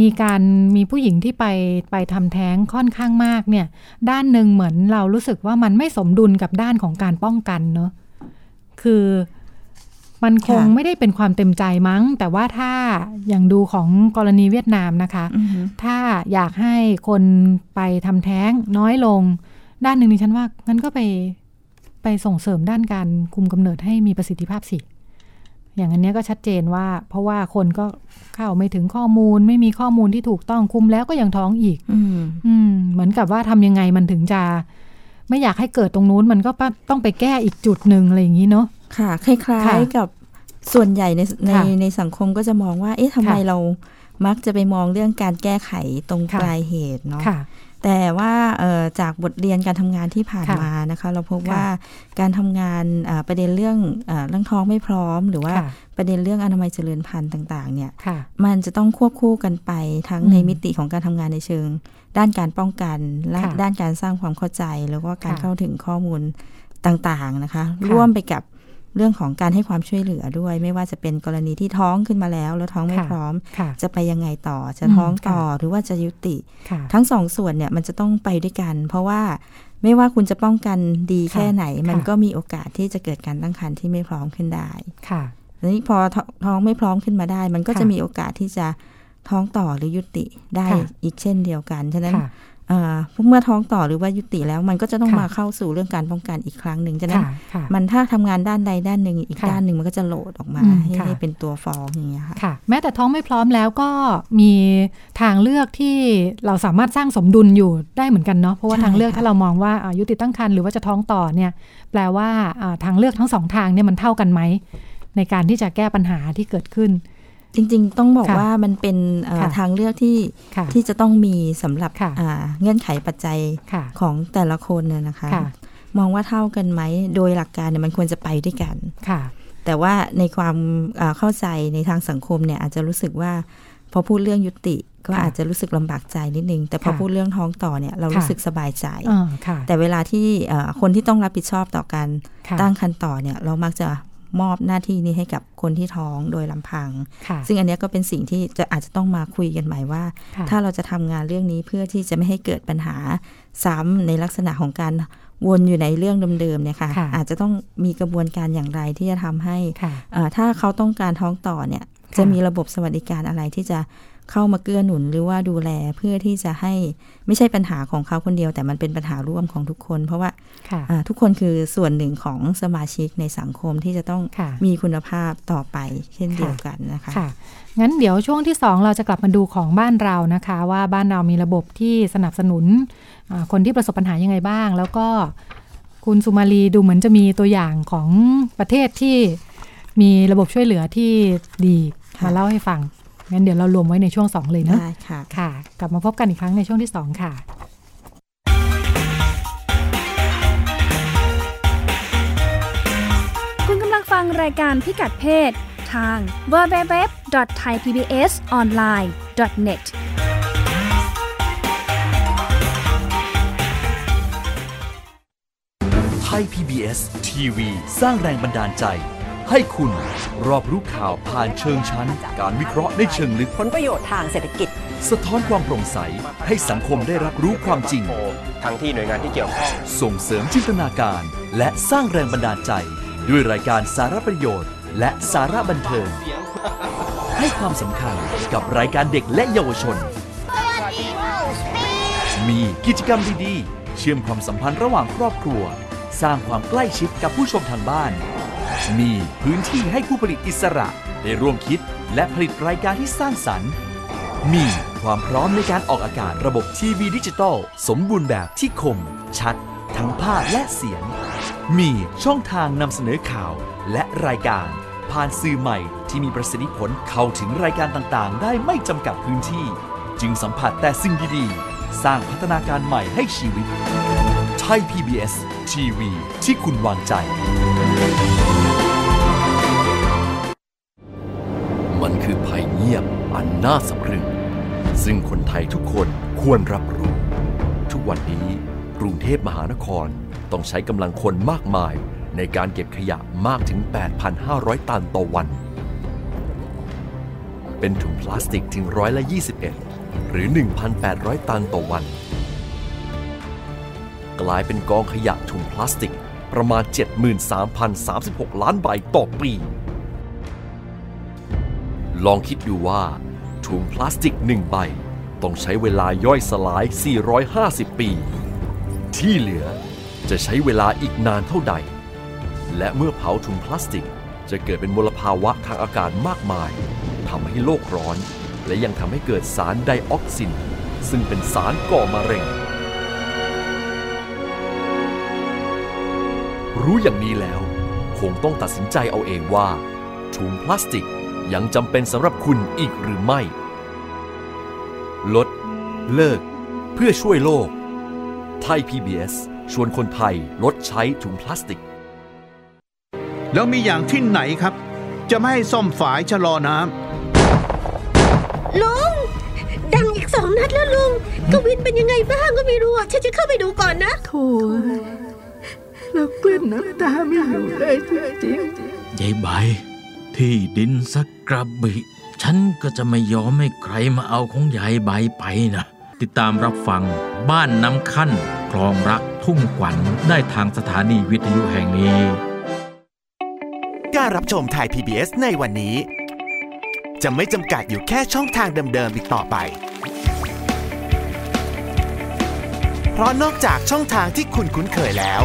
มีการมีผู้หญิงที่ไปไปทำแท้งค่อนข้างมากเนี่ยด้านหนึ่งเหมือนเรารู้สึกว่ามันไม่สมดุลกับด้านของการป้องกันเนอะคือมันคงไม่ได้เป็นความเต็มใจมั้งแต่ว่าถ้าอย่างดูของกรณีเวียดนามนะคะถ้าอยากให้คนไปทำแท้งน้อยลงด้านหนึ่งดิฉันว่างั้นก็ไปไปส่งเสริมด้านการคุมกำเนิดให้มีประสิทธิภาพสิอย่างอันนี้ก็ชัดเจนว่าเพราะว่าคนก็เข้าไม่ถึงข้อมูลไม่มีข้อมูลที่ถูกต้องคุมแล้วก็ยังท้องอีกอืมเหมือนกับว่าทำยังไงมันถึงจะไม่อยากให้เกิดตรงนู้นมันก็ต้องไปแก้อีกจุดหนึ่งอะไรอย่างนี้เนาะค่ะคล้ายๆกับส่วนใหญ่ในในในสังคมก็จะมองว่าเอ๊ะทำไมเรามักจะไปมองเรื่องการแก้ไขตรงปลายเหตุเนาะแต่ว่าจากบทเรียนการทำงานที่ผ่านมานะคะเราพบว่าการทำงานประเด็นเรื่องเรื่องท้องไม่พร้อมหรือว่าประเด็นเรื่องอนามัยเจริญพันธุ์ต่างๆเนี่ยมันจะต้องควบคู่กันไปทั้งในมิติของการทำงานในเชิงด้านการป้องกันและด้านการสร้างความเข้าใจแล้วก็การเข้าถึงข้อมูลต่างๆนะคะร่วมไปกับเรื่องของการให้ความช่วยเหลือด้วยไม่ว่าจะเป็นกรณีที่ท้องขึ้นมาแล้วแล้วท้องไม่พร้อมจะไปยังไงต่อจะท้องต่อหรือว่าจะยุติทั้งสองส่วนเนี่ยมันจะต้องไปด้วยกันเพราะว่าไม่ว่าคุณจะป้องกันดีแค่ไหนมันก็มีโอกาสที่จะเกิดการตั้งครรภ์ที่ไม่พร้อมขึ้นได้ค่ะนี้พอท้องไม่พร้อมขึ้นมาได้มันก็จะมีโอกาสที่จะท้องต่อหรือยุติได้อีกเช่นเดียวกันฉะนั้นเมื่อท้องต่อหรือว่ายุติแล้วมันก็จะต้องมาเข้าสู่เรื่องการป้องกันอีกครั้งหนึ่งฉะนั้นมันถ้าทำงานด้านใดด้านหนึ่งอีกด้านหนึ่งมันก็จะโหลดออกมาให้เป็นตัวฟองอย่างเงี้ยค่ะแม้แต่ท้องไม่พร้อมแล้วก็มีทางเลือกที่เราสามารถสร้างสมดุลอยู่ได้เหมือนกันเนาะเพราะว่าทางเลือกถ้าเรามองว่ายุติตั้งครรภ์หรือว่าจะท้องต่อเนี่ยแปลว่าทางเลือกทั้งสองทางเนี่ยมันเท่ากันไหมในการที่จะแก้ปัญหาที่เกิดขึ้นจริงๆต้องบอกว่ามันเป็นทางเลือกที่ที่จะต้องมีสำหรับเงื่อนไขปัจจัยของแต่ละคนนะคะมองว่าเท่ากันไหมโดยหลักการเนี่ยมันควรจะไปด้วยกันแต่ว่าในความเข้าใจในทางสังคมเนี่ยอาจจะรู้สึกว่าพอพูดเรื่องยุติก็อาจจะรู้สึกลำบากใจนิดนึงแต่พอพูดเรื่องท้องต่อเนี่ยเรารู้สึกสบายใจแต่เวลาที่คนที่ต้องรับผิดชอบต่อการตั้งครรภ์ต่อเนี่ยเรามักจะมอบหน้าที่นี้ให้กับคนที่ท้องโดยลำพังซึ่งอันนี้ก็เป็นสิ่งที่จะอาจจะต้องมาคุยกันใหม่ว่าถ้าเราจะทำงานเรื่องนี้เพื่อที่จะไม่ให้เกิดปัญหาซ้ำในลักษณะของการวนอยู่ในเรื่องเดิมๆเนี่ยค่ะอาจจะต้องมีกระบวนการอย่างไรที่จะทำให้ถ้าเขาต้องการท้องต่อเนี่ยจะมีระบบสวัสดิการอะไรที่จะเข้ามาเกื้อหนุนหรือว่าดูแลเพื่อที่จะให้ไม่ใช่ปัญหาของเขาคนเดียวแต่มันเป็นปัญหาร่วมของทุกคนเพราะว่าทุกคนคือส่วนหนึ่งของสมาชิกในสังคมที่จะต้องมีคุณภาพต่อไปเช่นเดียวกันนะคะงั้นเดี๋ยวช่วงที่สองเราจะกลับมาดูของบ้านเรานะคะว่าบ้านเรามีระบบที่สนับสนุนคนที่ประสบปัญหายังไงบ้างแล้วก็คุณสุมาลีดูเหมือนจะมีตัวอย่างของประเทศที่มีระบบช่วยเหลือที่ดีมาเล่าให้ฟังงั้นเดี๋ยวเรารวมไว้ในช่วงสองเลยนะได้ค่ะค่ะกลับมาพบกันอีกครั้งในช่วงที่สองค่ะคุณกำลังฟังรายการพิกัดเพศทาง ดับเบิลยู ดับเบิลยู ดับเบิลยู ดอท ไทย พี บี เอส ออนไลน์ ดอท เน็ตไทย พี บี เอส ที วี สร้างแรงบันดาลใจ ให้คุณรอบรู้ข่าวผ่านเชิงชั้นการวิเคราะห์ในเชิงลึกผลประโยชน์ทางเศรษฐกิจสะท้อนความโปร่งใสให้สังคมได้รับรู้ความจริงทั้งที่หน่วยงานที่เกี่ยวข้องส่งเสริมจินตนาการและสร้างแรงบันดาลใจด้วยรายการสาระประโยชน์และสาระบันเทิงให้ความสำคัญกับรายการเด็กและเยาวชนมีกิจกรรมดีๆเชื่อมความสัมพันธ์ระหว่างครอบครัวสร้างความใกล้ชิดกับผู้ชมทางบ้านมีพื้นที่ให้ผู้ผลิตอิสระได้ร่วมคิดและผลิตรายการที่สร้างสรรค์มีความพร้อมในการออกอากาศระบบทีวีดิจิตอลสมบูรณ์แบบที่คมชัดทั้งภาพและเสียงมีช่องทางนำเสนอข่าวและรายการผ่านสื่อใหม่ที่มีประสิทธิผลเข้าถึงรายการต่างๆได้ไม่จำกัดพื้นที่จึงสัมผัสแต่สิ่งดีๆสร้างพัฒนาการใหม่ให้ชีวิตไทย พี บี เอส ทีวีที่คุณวางใจมันคือภัยเงียบอันน่าสะพรึงซึ่งคนไทยทุกคนควรรับรู้ทุกวันนี้กรุงเทพมหานครต้องใช้กำลังคนมากมายในการเก็บขยะมากถึง แปดพันห้าร้อย ตันต่อวันเป็นถุงพลาสติกถึงร้อยละยี่สิบเอ็ดหรือ หนึ่งพันแปดร้อย ตันต่อวันกลายเป็นกองขยะถุงพลาสติกประมาณ เจ็ดหมื่นสามพันสามสิบหก ล้านใบต่อปีลองคิดดูว่าถุงพลาสติกหนึ่งใบต้องใช้เวลาย่อยสลาย สี่ร้อยห้าสิบ ปีที่เหลือจะใช้เวลาอีกนานเท่าใดและเมื่อเผาถุงพลาสติกจะเกิดเป็นมลภาวะทางอากาศมากมายทำให้โลกร้อนและยังทำให้เกิดสารไดออกซินซึ่งเป็นสารก่อมะเร็งรู้อย่างนี้แล้วคงต้องตัดสินใจเอาเองว่าถุงพลาสติกยังจำเป็นสำหรับคุณอีกหรือไม่ลดเลิกเพื่อช่วยโลกไทย พี บี เอส ชวนคนไทยลดใช้ถุงพลาสติกแล้วมีอย่างที่ไหนครับจะไม่ให้ซ่อมฝายชะลอน้ำลุงดังอีกสองนัดแล้วลุงกวินเป็นยังไงบ้างก็ไม่รู้ฉันจะเข้าไปดูก่อนนะโธ่เรากลืนน้ำตาไม่อยู่เลยจริงๆยายใบที่ดินสักกระบิฉันก็จะไม่ยอมให้ใครมาเอาของยายใบไปนะติดตามรับฟังบ้านน้ำคั่นคลองรักทุ่งขวัญได้ทางสถานีวิทยุแห่งนี้การรับชมไทย พี บี เอส ในวันนี้จะไม่จำกัดอยู่แค่ช่องทางเดิมๆอีกต่อไปเพราะนอกจากช่องทางที่คุณคุ้นเคยแล้ว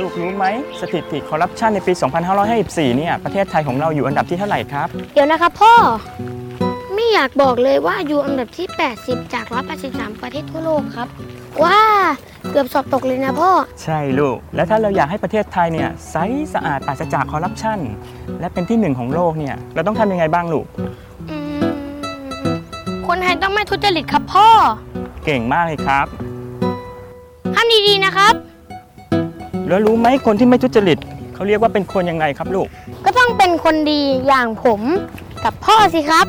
ลูกรู้ไหมสถิติคอร์รัปชันในปีสองพันห้าร้อยห้าสิบสี่เนี่ยประเทศไทยของเราอยู่อันดับที่เท่าไหร่ครับเดี๋ยวนะครับพ่อไม่อยากบอกเลยว่าอยู่อันดับที่แปดสิบจากหนึ่งร้อยแปดสิบสามประเทศทั่วโลกครับว้าเกือบสอบตกเลยนะพ่อใช่ลูกแล้วถ้าเราอยากให้ประเทศไทยเนี่ยใสสะอาดปราศจากคอร์รัปชันและเป็นที่หนึ่งของโลกเนี่ยเราต้องทำยังไงบ้างลูกคนไทยต้องไม่ทุจริตครับพ่อเก่งมากเลยครับทำดีๆนะครับแล้วรู้ไหมคนที่ไม่ทุจริตเขาเรียกว่าเป็นคนยังไงครับลูกก็ต้องเป็นคนดีอย่างผมกับพ่อสิครับ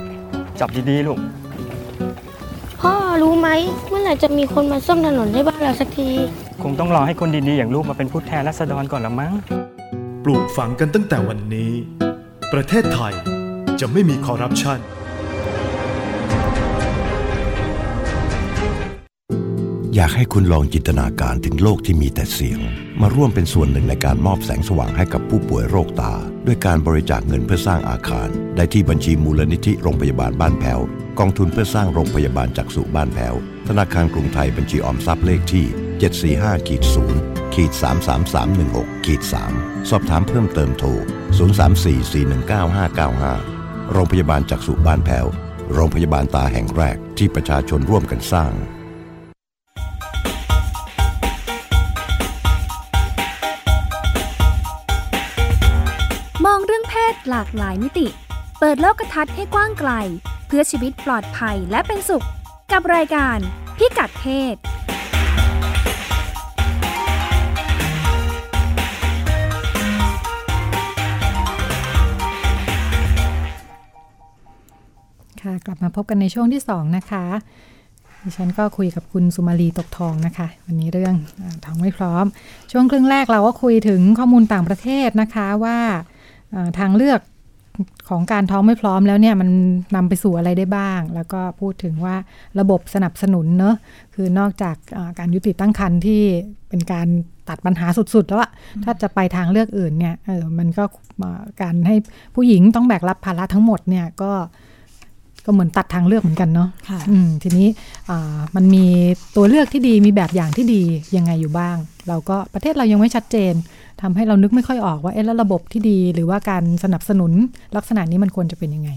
จับดีๆลูกพ่อรู้ไหมเมื่อไหร่จะมีคนมาซ่อมถนนให้บ้านเราสักทีคงต้องรอให้คนดีๆอย่างลูกมาเป็นผู้แทนราษฎรก่อนละมั้งปลูกฝังกันตั้งแต่วันนี้ประเทศไทยจะไม่มีคอร์รัปชันอยากให้คุณลองจินตนาการถึงโลกที่มีแต่เสียงมาร่วมเป็นส่วนหนึ่งในการมอบแสงสว่างให้กับผู้ป่วยโรคตาด้วยการบริจาคเงินเพื่อสร้างอาคารได้ที่บัญชีมูลนิธิโรงพยาบาลบ้านแพ้วกองทุนเพื่อสร้างโรงพยาบาลจักษุบ้านแพ้วธนาคารกรุงไทยบัญชีออมทรัพย์เลขที่ เจ็ดสี่ห้า ศูนย์ สามสามสามหนึ่งหก สาม สอบถามเพิ่มเติมโทร ศูนย์ สาม สี่ สี่ หนึ่ง เก้า ห้า เก้า ห้า โรงพยาบาลจักษุบ้านแพ้วโรงพยาบาลตาแห่งแรกที่ประชาชนร่วมกันสร้าง หลากหลายมิติเปิดโลกทัศน์ให้กว้างไกลเพื่อชีวิตปลอดภัยและเป็นสุขกับรายการพิกัดเพศค่ะกลับมาพบกันในช่วงที่สองนะคะดิฉันก็คุยกับคุณสุมาลีตกทองนะคะวันนี้เรื่องท้องไม่พร้อมช่วงครึ่งแรกเราก็คุยถึงข้อมูลต่างประเทศนะคะว่าทางเลือกของการท้องไม่พร้อมแล้วเนี่ยมันนำไปสู่อะไรได้บ้างแล้วก็พูดถึงว่าระบบสนับสนุนเนอะคือนอกจากการยุติตั้งครรภ์ที่เป็นการตัดปัญหาสุดๆแล้วอะถ้าจะไปทางเลือกอื่นเนี่ยเออมันก็การให้ผู้หญิงต้องแบกรับภาระทั้งหมดเนี่ยก็ก็เหมือนตัดทางเลือกเหมือนกันเนาะทีนี้มันมีตัวเลือกที่ดีมีแบบอย่างที่ดียังไงอยู่บ้างเราก็ประเทศเรายังไม่ชัดเจนทำให้เรานึกไม่ค่อยออกว่าเอ๊ะแล้วระบบที่ดีหรือว่าการสนับสนุนลักษณะนี้มันควรจะเป็นยังไง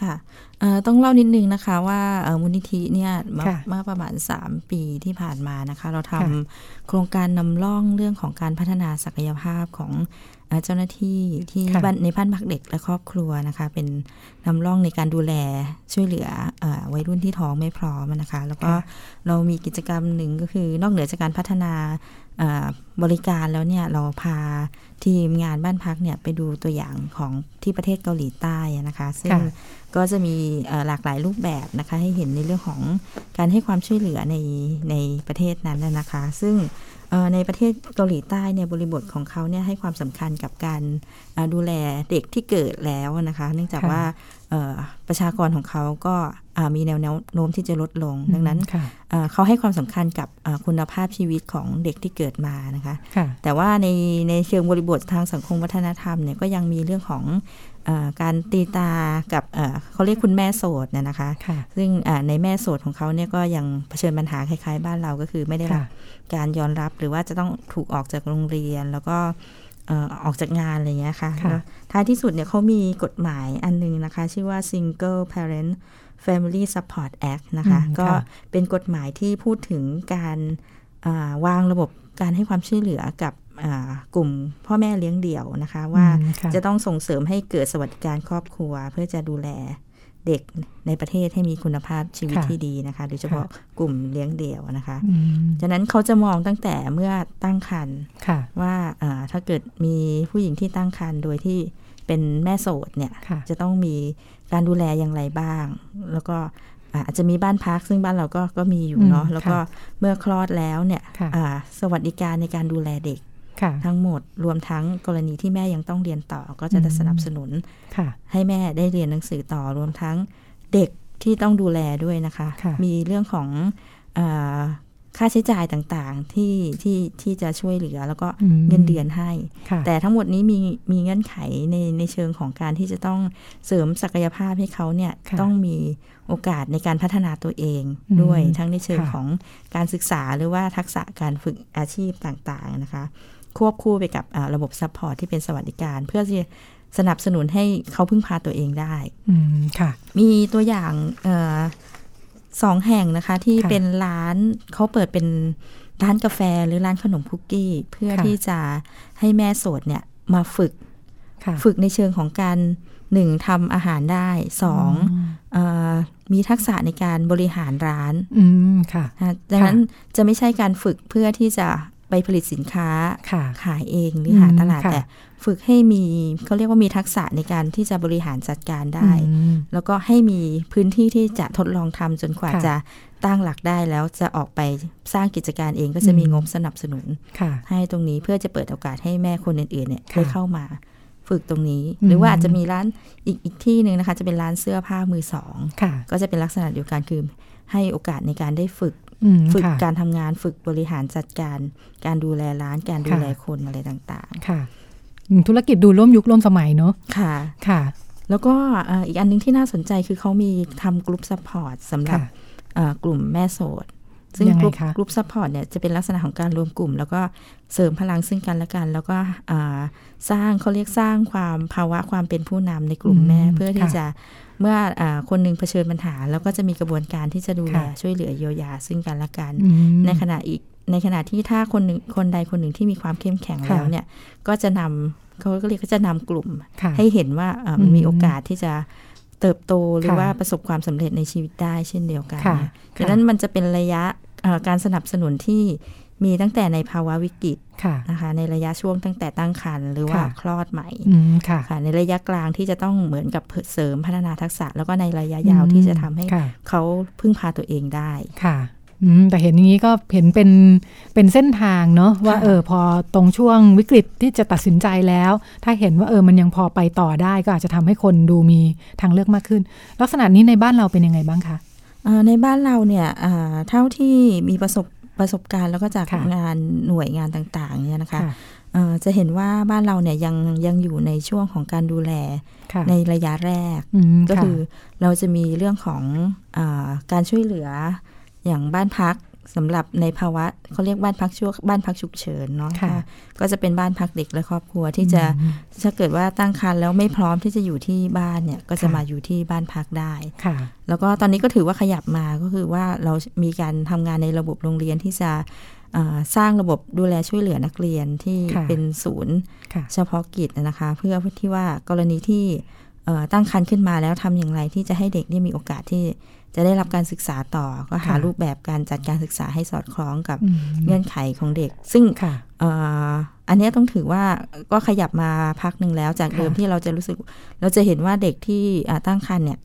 ค่ะต้องเล่านิดนึงนะคะว่ามูลนิธิเนี่ยเมื่อประมาณสามปีที่ผ่านมานะคะเราทำโครงการนำร่องเรื่องของการพัฒนาศักยภาพของเจ้าหน้าที่ที่ในบ้านพักเด็กและครอบครัวนะคะเป็นนำร่องในการดูแลช่วยเหลือวัยรุ่นที่ท้องไม่พร้อมนะคะแล้วก็เรามีกิจกรรมหนึ่งก็คือนอกเหนือจากการพัฒนาบริการแล้วเนี่ยเราพาทีมงานบ้านพักเนี่ยไปดูตัวอย่างของที่ประเทศเกาหลีใต้นะคะซึ่งก็จะมีหลากหลายรูปแบบนะคะให้เห็นในเรื่องของการให้ความช่วยเหลือในในประเทศนั้นนะคะซึ่งในประเทศเกาหลีใต้เนี่ยบริบทของเขาเนี่ยให้ความสำคัญกับการดูแลเด็กที่เกิดแล้วนะคะเนื่องจากว่าประชากรของเขาก็มีแนวโน้มที่จะลดลงดังนั้นเขาให้ความสำคัญกับคุณภาพชีวิตของเด็กที่เกิดมานะคะแต่ว่าในในเชิงบริบททางสังคมวัฒนธรรมเนี่ยก็ยังมีเรื่องของการตีตากับเขาเรียกคุณแม่โสดเนี่ยนะคะซึ่งในแม่โสดของเขาเนี่ยก็ยังเผชิญปัญหาคล้ายๆบ้านเราก็คือไม่ได้รับการยอมรับหรือว่าจะต้องถูกออกจากโรงเรียนแล้วก็ออกจากงานอะไรอย่างเงี้ยค่ะท้ายที่สุดเนี่ยเขามีกฎหมายอันนึงนะคะชื่อว่า Single Parent Family Support Act นะคะก็เป็นกฎหมายที่พูดถึงการวางระบบการให้ความช่วยเหลือกับกลุ่มพ่อแม่เลี้ยงเดี่ยวนะคะว่าจะต้องส่งเสริมให้เกิดสวัสดิการครอบครัวเพื่อจะดูแลเด็กในประเทศให้มีคุณภาพชีวิตที่ดีนะคะโดยเฉพาะกลุ่มเลี้ยงเดี่ยวนะคะฉะนั้นเขาจะมองตั้งแต่เมื่อตั้งครรภ์ว่าถ้าเกิดมีผู้หญิงที่ตั้งครรภ์โดยที่เป็นแม่โสดเนี่ยจะต้องมีการดูแลอย่างไรบ้างแล้วก็อาจจะมีบ้านพักซึ่งบ้านเราก็ก็มีอยู่เนาะแล้วก็เมื่อคลอดแล้วเนี่ยสวัสดิการในการดูแลเด็กทั้งหมดรวมทั้งกรณีที่แม่ยังต้องเรียนต่อก็จะสนับสนุนให้แม่ได้เรียนหนังสือต่อรวมทั้งเด็กที่ต้องดูแลด้วยนะคะมีเรื่องของค่าใช้จ่ายต่างๆที่ที่ที่จะช่วยเหลือแล้วก็เงินเดือนให้แต่ทั้งหมดนี้มีมีเงื่อนไขในในเชิงของการที่จะต้องเสริมศักยภาพให้เขาเนี่ยต้องมีโอกาสในการพัฒนาตัวเองด้วยทั้งในเชิงของการศึกษาหรือว่าทักษะการฝึกอาชีพต่างๆนะคะควบคู่ไปกับระบบซัพพอร์ตที่เป็นสวัสดิการเพื่อที่สนับสนุนให้เขาพึ่งพาตัวเองได้มีตัวอย่างสองแห่งนะคะที่เป็นร้านเขาเปิดเป็นร้านกาแฟหรือร้านขนมคุกกี้เพื่อที่จะให้แม่โสดเนี่ยมาฝึกฝึกในเชิงของการหนึ่งทำอาหารได้สองมีทักษะในการบริหารร้านดังนั้นจะไม่ใช่การฝึกเพื่อที่จะไปผลิตสินค้าขายเองหรือหาตลาดแต่ฝึกให้มีเขาเรียกว่ามีทักษะในการที่จะบริหารจัดการได้แล้วก็ให้มีพื้นที่ที่จะทดลองทำจนกว่าจะตั้งหลักได้แล้วจะออกไปสร้างกิจการเองก็จะมีงบสนับสนุนให้ตรงนี้เพื่อจะเปิดโอกาสให้แม่คนอื่นๆเนี่ยได้เข้ามาฝึกตรงนี้หรือว่าอาจจะมีร้านอีกอีกที่นึงนะคะจะเป็นร้านเสื้อผ้ามือสองก็จะเป็นลักษณะเดียวกันคือให้โอกาสในการได้ฝึกฝึกการทำงานฝึกบริหารจัดการการดูแลร้านการดูแลคนอะไรต่างๆค่ะธุรกิจดูร่วมยุคร่วมสมัยเนอะค่ะค่ะแล้วก็อีกอันนึงที่น่าสนใจคือเขามีทำกลุ่มซัพพอร์ตสำหรับกลุ่มแม่โสดซึ่งกลุ่มซัพพอร์ตเนี่ยจะเป็นลักษณะของการรวมกลุ่มแล้วก็เสริมพลังซึ่งกันและกันแล้วก็สร้างเขาเรียกสร้างความภาวะความเป็นผู้นำในกลุ่มแม่เพื่อที่จะ เมื่อคนหนึ่งเผชิญปัญหาแล้วก็จะมีกระบวนการที่จะดูแลช่วยเหลือเยียวยาซึ่งกันและกันในขณะอีกในขณะที่ถ้าคนหนึ่งคนใดคนหนึ่งที่มีความเข้มแข็งแล้วเนี่ยก็จะนำเขาก็เรียกก็จะนำกลุ่มให้เห็นว่ามันมีโอกาสที่จะเติบโตหรือว่าประสบความสำเร็จในชีวิตได้เช่นเดียวกันดังนั้นมันจะเป็นระยะการสนับสนุนที่มีตั้งแต่ในภาวะวิกฤตนะคะในระยะช่วงตั้งแต่ตั้งครรภ์หรือว่าคลอดใหม่ค่ะในระยะกลางที่จะต้องเหมือนกับเสริมพัฒนาทักษะแล้วก็ในระยะยาวที่จะทำให้เขาพึ่งพาตัวเองได้ค่ะแต่เห็นอย่างนี้ก็เห็นเป็นเป็นเส้นทางเนาะว่าเออพอตรงช่วงวิกฤตที่จะตัดสินใจแล้วถ้าเห็นว่าเออมันยังพอไปต่อได้ก็อาจจะทำให้คนดูมีทางเลือกมากขึ้นลักษณะนี้ในบ้านเราเป็นยังไงบ้างคะในบ้านเราเนี่ยเท่าที่มีประสบประสบการณ์แล้วก็จากงานหน่วยงานต่างๆเนี่ยนะคะจะเห็นว่าบ้านเราเนี่ยยังยังอยู่ในช่วงของการดูแลในระยะแรกก็คือเราจะมีเรื่องของการช่วยเหลืออย่างบ้านพักสำหรับในภาวะเขาเรียกบ้านพักชั่วบ้านพักฉุกเฉินเนาะก็จะเป็นบ้านพักเด็กและครอบครัวที่จะถ้าเกิดว่าตั้งครรภ์แล้วไม่พร้อมที่จะอยู่ที่บ้านเนี่ยก็จะมาอยู่ที่บ้านพักได้แล้วก็ตอนนี้ก็ถือว่าขยับมาก็คือว่าเรามีการทำงานในระบบโรงเรียนที่จะสร้างระบบดูแลช่วยเหลือนักเรียนที่เป็นศูนย์เฉพาะกิจนะคะเพื่อที่ว่ากรณีที่ตั้งครรภ์ขึ้นมาแล้วทำอย่างไรที่จะให้เด็กได้มีโอกาสที่จะได้รับการศึกษาต่อก็หารูปแบบการจัดการศึกษาให้สอดคล้องกับเงื่อนไขของเด็กซึ่งอันนี้ต้องถือว่าก็ขยับมาพักหนึ่งแล้วจากเดิมที่เราจะรู้สึกเราจะเห็นว่าเด็กที่ตั้งครรภ์เนี่ย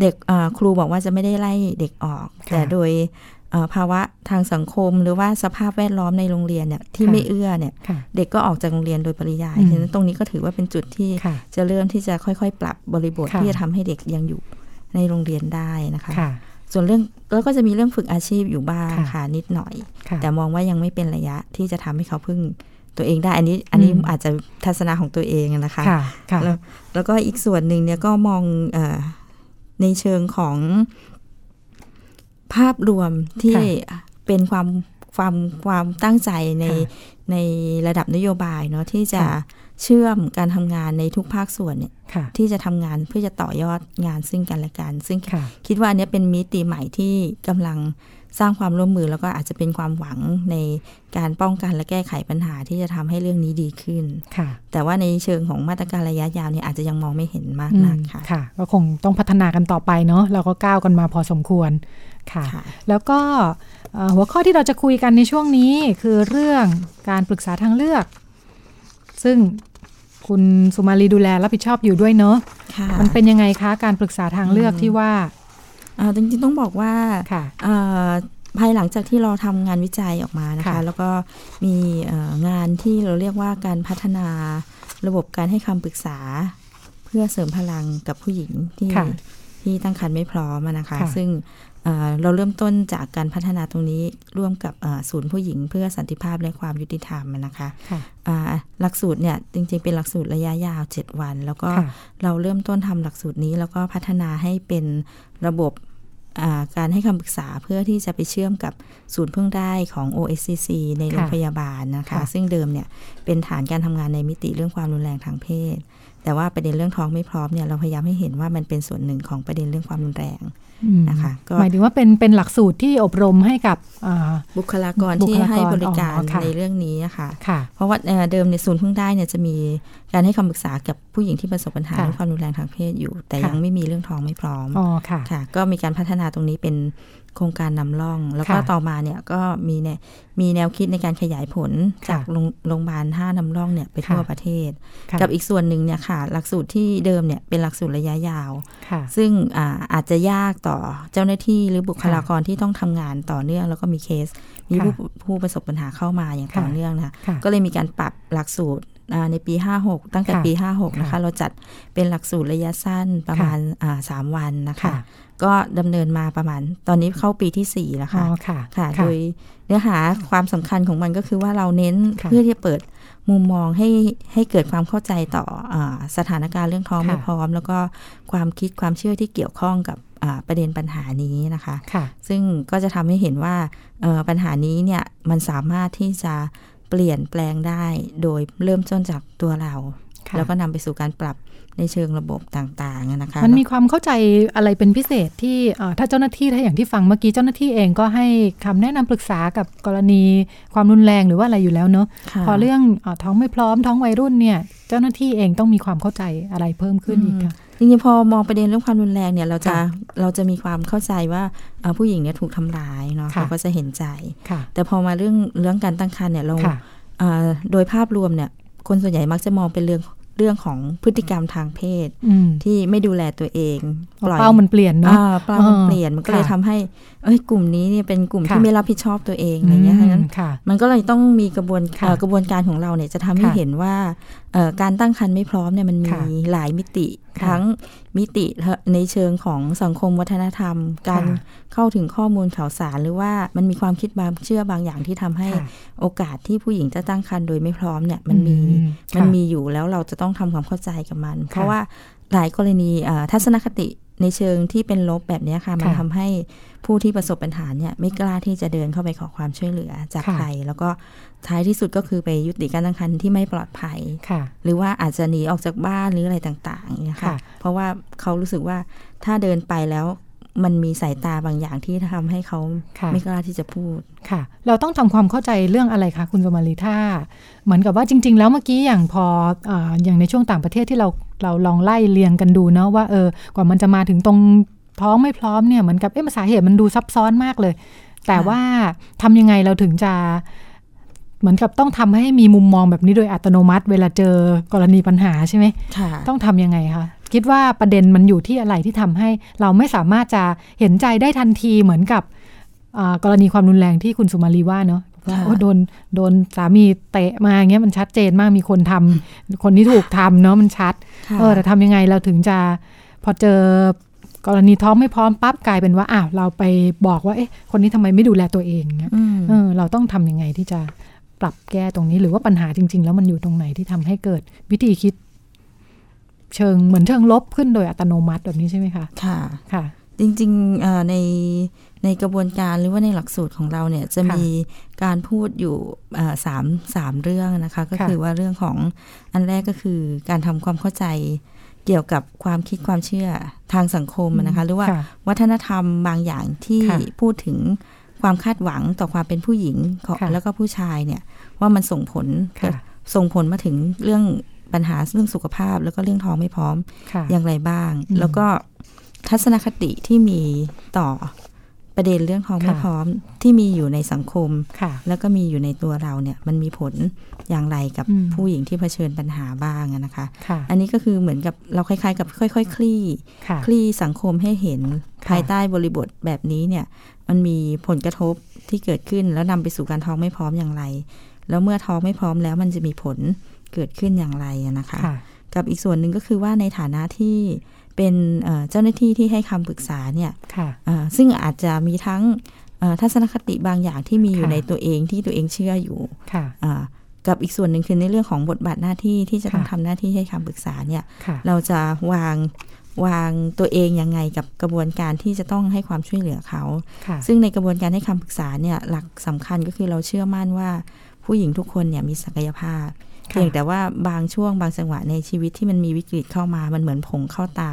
เด็กครูบอกว่าจะไม่ได้ไล่เด็กออกแต่โดยภาวะทางสังคมหรือว่าสภาพแวดล้อมในโรงเรียนเนี่ยที่ไม่เอื้อเนี่ยเด็กก็ออกจากโรงเรียนโดยปริยายฉะนั้นตรงนี้ก็ถือว่าเป็นจุดที่จะเริ่มที่จะค่อยๆปรับบริบทที่จะทำให้เด็กยังอยู่ในโรงเรียนได้นะคะส่วนเรื่องแล้วก็จะมีเรื่องฝึกอาชีพอยู่บ้างค่ะนิดหน่อยแต่มองว่ายังไม่เป็นระยะที่จะทำให้เขาพึ่งตัวเองได้อันนี้อันนี้อาจจะทัศนะของตัวเองนะคะแล้วแล้วก็อีกส่วนหนึ่งเนี่ยก็มองในเชิงของภาพรวมที่เป็นความความความตั้งใจในในระดับนโยบายเนาะที่จะเชื่อมการทำงานในทุกภาคส่วนเนี่ยที่จะทำงานเพื่อจะต่อยอดงานซึ่งกันและกันซึ่งคิดว่าอันนี้เป็นมิติใหม่ที่กำลังสร้างความร่วมมือแล้วก็อาจจะเป็นความหวังในการป้องกันและแก้ไขปัญหาที่จะทำให้เรื่องนี้ดีขึ้นแต่ว่าในเชิงของมาตรการระยะยาวเนี่ยอาจจะยังมองไม่เห็นมากนักค่ะก็คงต้องพัฒนากันต่อไปเนาะเราก็ก้าวกันมาพอสมควรค่ะแล้วก็หัวข้อที่เราจะคุยกันในช่วงนี้คือเรื่องการปรึกษาทางเลือกซึ่งคุณสุมาลีดูแลรับผิดชอบอยู่ด้วยเนอะมันเป็นยังไงคะการปรึกษาทางเลือกที่ว่าจริงๆต้องบอกว่าภายหลังจากที่เราทำงานวิจัยออกมานะคะแล้วก็มีงานที่เราเรียกว่าการพัฒนาระบบการให้คำปรึกษาเพื่อเสริมพลังกับผู้หญิงที่ที่ตั้งครรภ์ไม่พร้อมนะคะซึ่งเราเริ่มต้นจากการพัฒนาตรงนี้ร่วมกับศูนย์ผู้หญิงเพื่อสันติภาพและความยุติธรรมนะคะหลักสูตรเนี่ยจริงๆเป็นหลักสูตรระยะยาวเจ็ดวันแล้วก็เราเริ่มต้นทำหลักสูตรนี้แล้วก็พัฒนาให้เป็นระบบการให้คำปรึกษาเพื่อที่จะไปเชื่อมกับศูนย์พึ่งได้ของ โอ เอส ซี ซี ในโรงพยาบาลนะคะซึ่งเดิมเนี่ยเป็นฐานการทำงานในมิติเรื่องความรุนแรงทางเพศแต่ว่าประเด็นเรื่องท้องไม่พร้อมเนี่ยเราพยายามให้เห็นว่ามันเป็นส่วนหนึ่งของประเด็นเรื่องความรุนแรงนะคะก็หมายถึงว่าเป็นเป็นหลักสูตรที่อบรมให้กับบุคลากรที่ให้บริการในเรื่องนี้นะคะเพราะว่าเดิมในศูนย์พึ่งได้เนี่ยจะมีการให้คำปรึกษากับผู้หญิงที่ประสบปัญหาเรื่องความรุนแรงทางเพศอยู่แต่ยังไม่มีเรื่องท้องไม่พร้อมค่ะก็มีการพัฒนาตรงนี้เป็นโครงการนำร่องแล้วก็ต่อมาเนี่ยก็มีเนี่ยมีแนวคิดในการขยายผลจากโรงพยาบาลท่านำร่องเนี่ยไปทั่วประเทศกับอีกส่วนหนึ่งเนี่ยค่ะหลักสูตรที่เดิมเนี่ยเป็นหลักสูตรระยะยาวซึ่ง อ, อาจจะยากต่อเจ้าหน้าที่หรือบุคลากรที่ต้องทำงานต่อเนื่องแล้วก็มีเคสมีผู้ผู้ประสบปัญหาเข้ามาอย่างต่อเนื่องนะก็เลยมีการปรับหลักสูตรในปีห้าหกตั้งแต่ปีห้าหกนะคะเราจัดเป็นหลักสูตรระยะสั้นประมาณสามวันนะคะก็ดำเนินมาประมาณตอนนี้เข้าปีที่สี่แล้วค่ะค่ะโดยเนื้อหาความสำคัญของมันก็คือว่าเราเน้นเพื่อที่จะเปิดมุมมองให้ให้เกิดความเข้าใจต่อสถานการณ์เรื่องท้องไม่พร้อมแล้วก็ความคิดความเชื่อที่เกี่ยวข้องกับประเด็นปัญหานี้นะคะซึ่งก็จะทำให้เห็นว่าปัญหานี้เนี่ยมันสามารถที่จะเปลี่ยนแปลงได้โดยเริ่มต้นจากตัวเรา แล้วก็นำไปสู่การปรับในเชิงระบบต่างๆนะคะมันมีความเข้าใจอะไรเป็นพิเศษที่ถ้าเจ้าหน้าที่ถ้าอย่างที่ฟังเมื่อกี้เจ้าหน้าที่เองก็ให้คำแนะนำปรึกษากับกรณีความรุนแรงหรือว่าอะไรอยู่แล้วเนอะพอเรื่องท้องไม่พร้อมท้องวัยรุ่นเนี่ยเจ้าหน้าที่เองต้องมีความเข้าใจอะไรเพิ่มขึ้นอีกค่ะจริงๆพอมองประเด็นเรื่องความรุนแรงเนี่ยเราจะเราจะมีความเข้าใจว่าผู้หญิงเนี่ยถูกทำร้ายเนาะเราก็จะเห็นใจแต่พอมาเรื่องเรื่องการตั้งครรภ์เนี่ยเราโดยภาพรวมเนี่ยคนส่วนใหญ่มักจะมองเป็นเรื่องเรื่องของพฤติกรรมทางเพศที่ไม่ดูแลตัวเองปล่อยเป้ามันเปลี่ยนเนาะเป้ามันเปลี่ยนมันก็เลยทำให้เอ้ยกลุ่มนี้เนี่ยเป็นกลุ่มที่ไม่รับผิดชอบตัวเองอะไรเงี้ยฉะนั้นมันก็เลยต้องมีกระบวนกระบวนการของเราเนี่ยจะทำให้เห็นว่าการตั้งครรภ์ไม่พร้อมเนี่ยมันมีหลายมิติทั้งมิติในเชิงของสังคมวัฒนธรรมการเข้าถึงข้อมูลข่าวสารหรือว่ามันมีความคิดบางเชื่อบางอย่างที่ทำให้โอกาสที่ผู้หญิงจะตั้งครรภ์โดยไม่พร้อมเนี่ยมันมีมันมีอยู่แล้วเราจะต้องทำความเข้าใจกับมันเพราะว่าหลายกรณีทัศนคติในเชิงที่เป็นลบแบบนี้ค่ะมันทำให้ผู้ที่ประสบปัญหาเนี่ยไม่กล้าที่จะเดินเข้าไปขอความช่วยเหลือจากใครแล้วก็ท้ายที่สุดก็คือไปยุติการตั้งครรภ์ที่ไม่ปลอดภัยหรือว่าอาจจะหนีออกจากบ้านหรืออะไรต่างๆเนี่ยค่ะเพราะว่าเขารู้สึกว่าถ้าเดินไปแล้วมันมีสายตาบางอย่างที่ทำให้เขาไม่กล้าที่จะพูดค่ะเราต้องทำความเข้าใจเรื่องอะไรคะคุณสมาลีท่าเหมือนกับว่าจริงๆแล้วเมื่อกี้อย่างพอ อ, อย่างในช่วงต่างประเทศที่เราเราลองไล่เรียงกันดูเนาะว่าเออกว่ามันจะมาถึงตรงท้องไม่พร้อมเนี่ยเหมือนกับเอ๊ะสาเหตุมันดูซับซ้อนมากเลยแต่ว่าทำยังไงเราถึงจะเหมือนกับต้องทำให้มีมุมมองแบบนี้โดยอัตโนมัติเวลาเจอกรณีปัญหาใช่ไหมต้องทำยังไงคะคิดว่าประเด็นมันอยู่ที่อะไรที่ทำให้เราไม่สามารถจะเห็นใจได้ทันทีเหมือนกับกรณีความรุนแรงที่คุณสุมาลีว่าเนาะโดนโดนสามีเตะมาอย่างเงี้ยมันชัดเจนมากมีคนทำคนที่ถูกทำเนาะมันชัดเออแต่ทำยังไงเราถึงจะพอเจอกรณีท้องไม่พร้อมปั๊บกลายเป็นว่าอ้าวเราไปบอกว่าเอ๊ะคนนี้ทำไมไม่ดูแลตัวเองเงี้ยเออเราต้องทำยังไงที่จะปรับแก้ตรงนี้หรือว่าปัญหาจริงๆแล้วมันอยู่ตรงไหนที่ทำให้เกิดวิธีคิดเชิงเหมือนเชิงลบขึ้นโดยอัตโนมัติแบบนี้ใช่ไหมคะค่ะค่ะจริงๆในในกระบวนการหรือว่าในหลักสูตรของเราเนี่ยจะมีการพูดอยู่สามสามเรื่องนะคะก็คือว่าเรื่องของอันแรกก็คือการทำความเข้าใจเกี่ยวกับความคิดความเชื่อทางสังคมนะคะหรือว่าวัฒนธรรมบางอย่างที่พูดถึงความคาดหวังต่อความเป็นผู้หญิงแล้วก็ผู้ชายเนี่ยว่ามันส่งผลส่งผลมาถึงเรื่องปัญหาเรื่องสุขภาพแล้วก็เรื่องท้องไม่พร้อมอย่างไรบ้างแล้วก็ทัศนคติที่มีต่อประเด็นเรื่องท้องไม่พร้อมที่มีอยู่ในสังคมแล้วก็มีอยู่ในตัวเราเนี่ยมันมีผลอย่างไรกับผู้หญิงที่เผชิญปัญหาบ้างนะคะอันนี้ก็คือเหมือนกับเราคล้ายๆกับค่อยๆคลี่คลี่สังคมให้เห็นภายใต้บริบทแบบนี้เนี่ยมันมีผลกระทบที่เกิดขึ้นแล้วนำไปสู่การท้องไม่พร้อมอย่างไรแล้วเมื่อท้องไม่พร้อมแล้วมันจะมีผลเกิดขึ้นอย่างไรนะคะกับอีกส่วนหนึ่งก็คือว่าในฐานะที่เป็นเจ้าหน้าที่ที่ให้คำปรึกษาเนี่ยซึ่งอาจจะมีทั้งทัศนคติบางอย่างที่มีอยู่ในตัวเองที่ตัวเองเชื่ออยู่กับอีกส่วนหนึ่งคือในเรื่องของบทบาทหน้าที่ที่จะต้องทำหน้าที่ให้คำปรึกษาเนี่ยเราจะวางวางตัวเองยังไงกับกระบวนการที่จะต้องให้ความช่วยเหลือเขาซึ่งในกระบวนการให้คำปรึกษาเนี่ยหลักสำคัญก็คือเราเชื่อมั่นว่าผู้หญิงทุกคนเนี่ยมีศักยภาพเพียงแต่ว่าบางช่วงบางจังหวะในชีวิตที่มันมีวิกฤตเข้ามามันเหมือนผงเข้าตา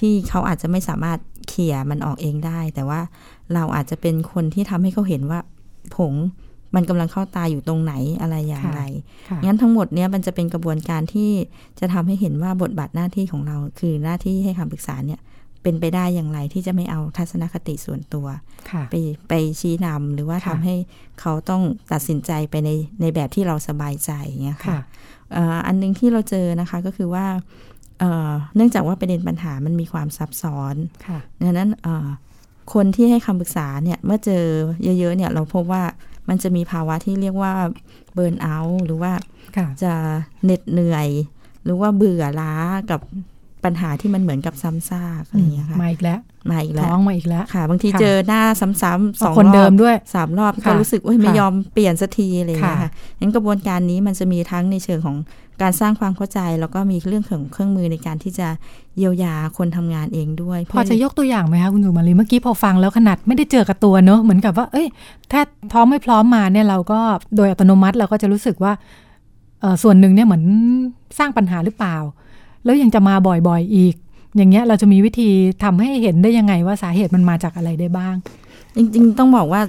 ที่เขาอาจจะไม่สามารถเขี่ยมันออกเองได้แต่ว่าเราอาจจะเป็นคนที่ทำให้เขาเห็นว่าผงมันกำลังเข้าตาอยู่ตรงไหนอะไรอย่างไรงั้นทั้งหมดเนี้ยมันจะเป็นกระบวนการที่จะทำให้เห็นว่าบทบาทหน้าที่ของเราคือหน้าที่ให้คำปรึกษาเนี่ยเป็นไปได้อย่างไรที่จะไม่เอาทัศนคติส่วนตัวไปไปชี้นำหรือว่าทำให้เขาต้องตัดสินใจไปในในแบบที่เราสบายใจเงี้ยค่ะอันนึงที่เราเจอนะคะก็คือว่าเนื่องจากว่าประเด็นปัญหามันมีความซับซ้อนดังนั้นคนที่ให้คำปรึกษาเนี่ยเมื่อเจอเยอะๆเนี่ยเราพบว่ามันจะมีภาวะที่เรียกว่าเบิร์นเอาท์หรือว่าจะเหน็ดเหนื่อยหรือว่าเบื่อล้ากับปัญหาที่มันเหมือนกับซ้ำซากอะไรอย่างเงี้ยค่ะมาอีกแล้วมาอีกแล้วท้องมาอีกแล้วค่ะบางทีเจอหน้าซ้ำๆสองคนเดิมด้วยสามรอบก็รู้สึกว่าไม่ยอมเปลี่ยนสักทีอะไรอย่างเงี้ยค่ะงั้นกระบวนการนี้มันจะมีทั้งในเชิงของการสร้างความเข้าใจแล้วก็มีเรื่องของเครื่องมือในการที่จะเยียวยาคนทำงานเองด้วยพอจะยกตัวอย่างไหมคะคุณสุมาลีเมื่อกี้พอฟังแล้วขนาดไม่ได้เจอกับตัวเนอะเหมือนกับว่าเอ้ยถ้าท้องไม่พร้อมมาเนี่ยเราก็โดยอัตโนมัติเราก็จะรู้สึกว่า ส่วนหนึ่งเนี่ยเหมือนสร้างปัญหาหรือเปล่าแล้วยังจะมาบ่อยๆอีกอย่างเงี้ยเราจะมีวิธีทำให้เห็นได้ยังไงว่าสาเหตุมันมาจากอะไรได้บ้างจริงๆต้องบอกว่า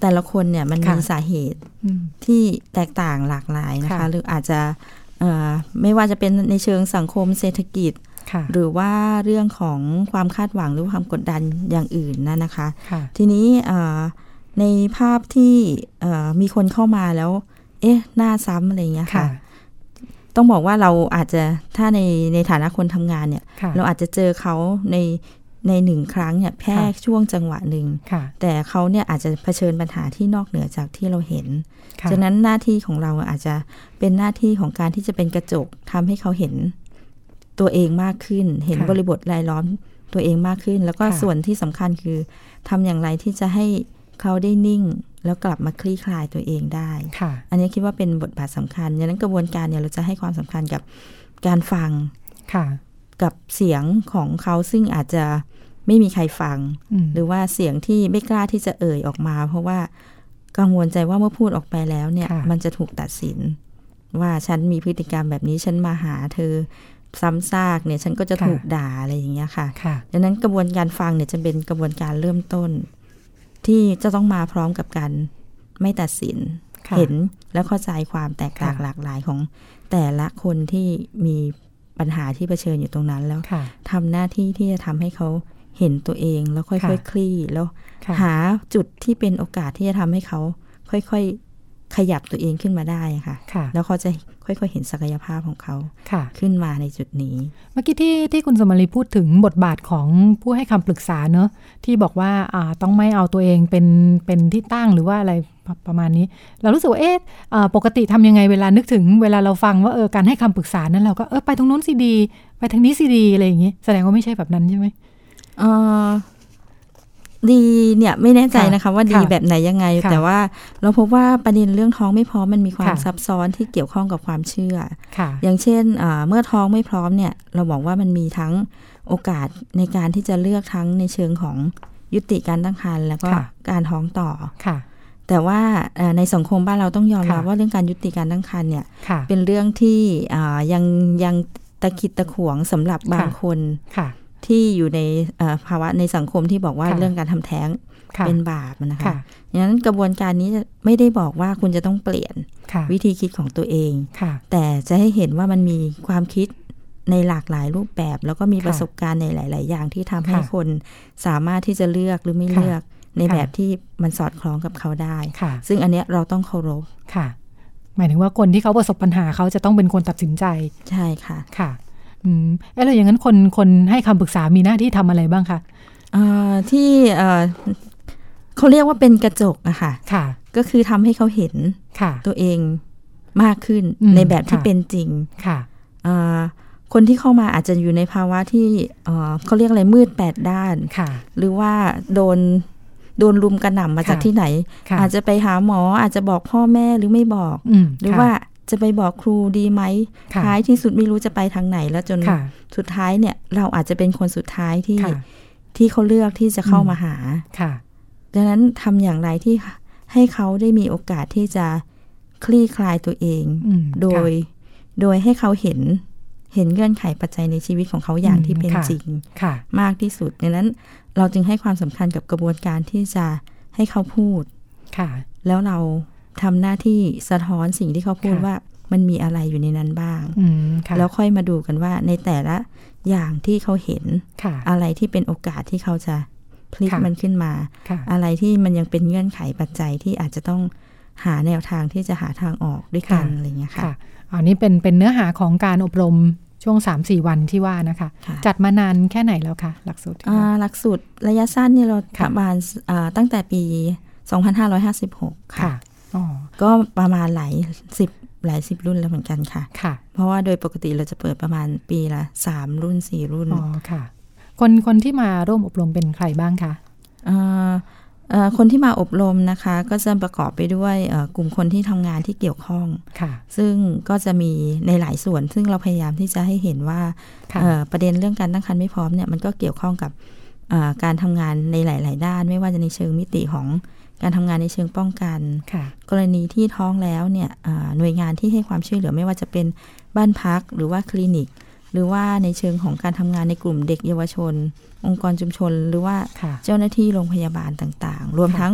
แต่ละคนเนี่ยมันมีสาเหตุที่แตกต่างหลากหลายนะคะหรืออาจจะไม่ว่าจะเป็นในเชิงสังคมเศรษฐกิจหรือว่าเรื่องของความคาดหวังหรือความกดดันอย่างอื่นนั่นนะคะทีนี้ในภาพที่มีคนเข้ามาแล้วเอ๊ะหน้าซ้ำอะไรอย่างเงี้ยค่ะต้องบอกว่าเราอาจจะถ้าในในฐานะคนทำงานเนี่ยเราอาจจะเจอเขาในในหนึ่งครั้งเนี่ยแค่ช่วงจังหวะหนึ่งแต่เขาเนี่ยอาจจะเผชิญปัญหาที่นอกเหนือจากที่เราเห็นฉะนั้นหน้าที่ของเราอาจจะเป็นหน้าที่ของการที่จะเป็นกระจกทำให้เขาเห็นตัวเองมากขึ้นเห็นบริบทรายล้อมตัวเองมากขึ้นแล้วก็ส่วนที่สำคัญคือทำอย่างไรที่จะให้เขาได้นิ่งแล้วกลับมาคลี่คลายตัวเองได้อันนี้คิดว่าเป็นบทบาทสำคัญดังนั้นกระบวนการเนี่ยเราจะให้ความสำคัญกับการฟังกับเสียงของเขาซึ่งอาจจะไม่มีใครฟังหรือว่าเสียงที่ไม่กล้าที่จะเอ่ยออกมาเพราะว่ากังวลใจว่าเมื่อพูดออกไปแล้วเนี่ยมันจะถูกตัดสินว่าฉันมีพฤติกรรมแบบนี้ฉันมาหาเธอซ้ำซากเนี่ยฉันก็จะถูกด่าอะไรอย่างเงี้ยค่ะดังนั้นกระบวนการฟังเนี่ยจะเป็นกระบวนการเริ่มต้นที่จะต้องมาพร้อมกับการไม่ตัดสินเห็นและเข้าใจความแตกต่างหลากหลายของแต่ละคนที่มีปัญหาที่เผชิญอยู่ตรงนั้นแล้วทำหน้าที่ที่จะทำให้เขาเห็นตัวเองแล้วค่อยๆ ค, คลี่แล้วหาจุดที่เป็นโอกาสที่จะทำให้เขาค่อยๆขยับตัวเองขึ้นมาได้ค่ะแล้วเขาจะค่อยๆเห็นศักยภาพของเขาขึ้นมาในจุดนี้เมื่อกี้ที่ที่คุณสมรีพูดถึงบทบาทของผู้ให้คำปรึกษาเนอะที่บอกว่าอ่าต้องไม่เอาตัวเองเป็นเป็นที่ตั้งหรือว่าอะไรประมาณนี้เรารู้สึกว่าเอ๊ะปกติทำยังไงเวลานึกถึงเวลาเราฟังว่าเออการให้คำปรึกษานั้นเราก็เออไปตรงนู้นสิดีไปทางนี้สิดีอะไรอย่างงี้แสดงว่าไม่ใช่แบบนั้นใช่ไหมเออดีเนี่ยไม่แน่ใจนะคะว่าดีแบบไหนยังไงแต่ว่าเราพบว่าประเด็นเรื่องท้องไม่พร้อมมันมีความซับซ้อนที่เกี่ยวข้องกับความเชื่ออย่างเช่นเมื่อท้องไม่พร้อมเนี่ยเราบอกว่ามันมีทั้งโอกาสในการที่จะเลือกทั้งในเชิงของยุติการตั้งครรภ์แล้วก็การท้องต่อแต่ว่าในสังคมบ้านเราต้องยอมรับว่าเรื่องการยุติการตั้งครรภ์เนี่ยเป็นเรื่องที่ยังยังตะขิดตะขวงสำหรับบางคนที่อยู่ในภาวะในสังคมที่บอกว่าเรื่องการทำแท้งเป็นบาปนะคะดังนั้นกระบวนการนี้ไม่ได้บอกว่าคุณจะต้องเปลี่ยนวิธีคิดของตัวเองแต่จะให้เห็นว่ามันมีความคิดในหลากหลายรูปแบบแล้วก็มีประสบการณ์ในหลายๆอย่างที่ทำให้คนสามารถที่จะเลือกหรือไม่เลือกในแบบที่มันสอดคล้องกับเขาได้ซึ่งอันเนี้ยเราต้องเคารพหมายถึงว่าคนที่เขาประสบปัญหาเขาจะต้องเป็นคนตัดสินใจใช่ค่ะค่ะอืมเออแล้วอย่างนั้นคนคนให้คำปรึกษามีหน้าที่ทำอะไรบ้างคะอ่าที่เอ่อเขาเรียกว่าเป็นกระจกอะค่ะค่ะก็คือทำให้เขาเห็นตัวเองมากขึ้นในแบบที่เป็นจริงค่ะอ่าคนที่เข้ามาอาจจะอยู่ในภาวะที่เอ่อเขาเรียกอะไรมืดแปดด้านค่ะหรือว่าโดนโดนรุมกระหน่ำมาจากที่ไหนอาจจะไปหาหมออาจจะบอกพ่อแม่หรือไม่บอกหรือว่าจะไปบอกครูดีไหมท้ายที่สุดไม่รู้จะไปทางไหนแล้วจนสุดท้ายเนี่ยเราอาจจะเป็นคนสุดท้ายที่ที่เขาเลือกที่จะเข้ามาหาดังนั้นทำอย่างไรที่ให้เขาได้มีโอกาสที่จะคลี่คลายตัวเองโดยโดยให้เขาเห็นเห็นเงื่อนไขปัจจัยในชีวิตของเขาอย่างที่เป็นจริงมากที่สุดดังนั้นเราจึงให้ความสำคัญกับกระบวนการที่จะให้เขาพูดแล้วเราทำหน้าที่สะท้อนสิ่งที่เขาพูดว่ามันมีอะไรอยู่ในนั้นบ้างแล้วค่อยมาดูกันว่าในแต่ละอย่างที่เขาเห็นอะไรที่เป็นโอกาสที่เขาจะพลิกมันขึ้นมาอะไรที่มันยังเป็นเงื่อนไขปัจจัยที่อาจจะต้องหาแนวทางที่จะหาทางออกด้วยกันอะไรอย่างเงี้ยค่ะอ๋อนี่เป็นเป็นเนื้อหาของการอบรมช่วง สามถึงสี่ วันที่ว่านะคะจัดมานานแค่ไหนแล้วคะหลักสูตรอ่าหลักสูตรระยะสั้นนี่เราประมาณอ่าตั้งแต่ปีสองพันห้าร้อยห้าสิบหกค่ะก็ประมาณหลายสิบหลายสิบรุ่นแล้วเหมือนกันค่ะค่ะเพราะว่าโดยปกติเราจะเปิดประมาณปีละสามรุ่นสี่รุ่นอ๋อค่ะคนคนที่มาร่วมอบรมเป็นใครบ้างคะเอ่อเอ่อคนที่มาอบรมนะคะก็จะประกอบไปด้วยเอ่อกลุ่มคนที่ทำงานที่เกี่ยวข้องค่ะซึ่งก็จะมีในหลายส่วนซึ่งเราพยายามที่จะให้เห็นว่าเอ่อประเด็นเรื่องการตั้งครรภ์ไม่พร้อมเนี่ยมันก็เกี่ยวข้องกับเอ่อการทำงานในหลายๆด้านไม่ว่าจะในเชิงมิติของ การทำงานในเชิงป้องกันกรณีที่ท้องแล้วเนี่ยหน่วยงานที่ให้ความช่วยเหลือไม่ว่าจะเป็นบ้านพักหรือว่าคลินิกหรือว่าในเชิงของการทำงานในกลุ่มเด็กเยาวชนองค์กรชุมชนหรือว่าเจ้าหน้าที่โรงพยาบาลต่างๆรวมทั้ง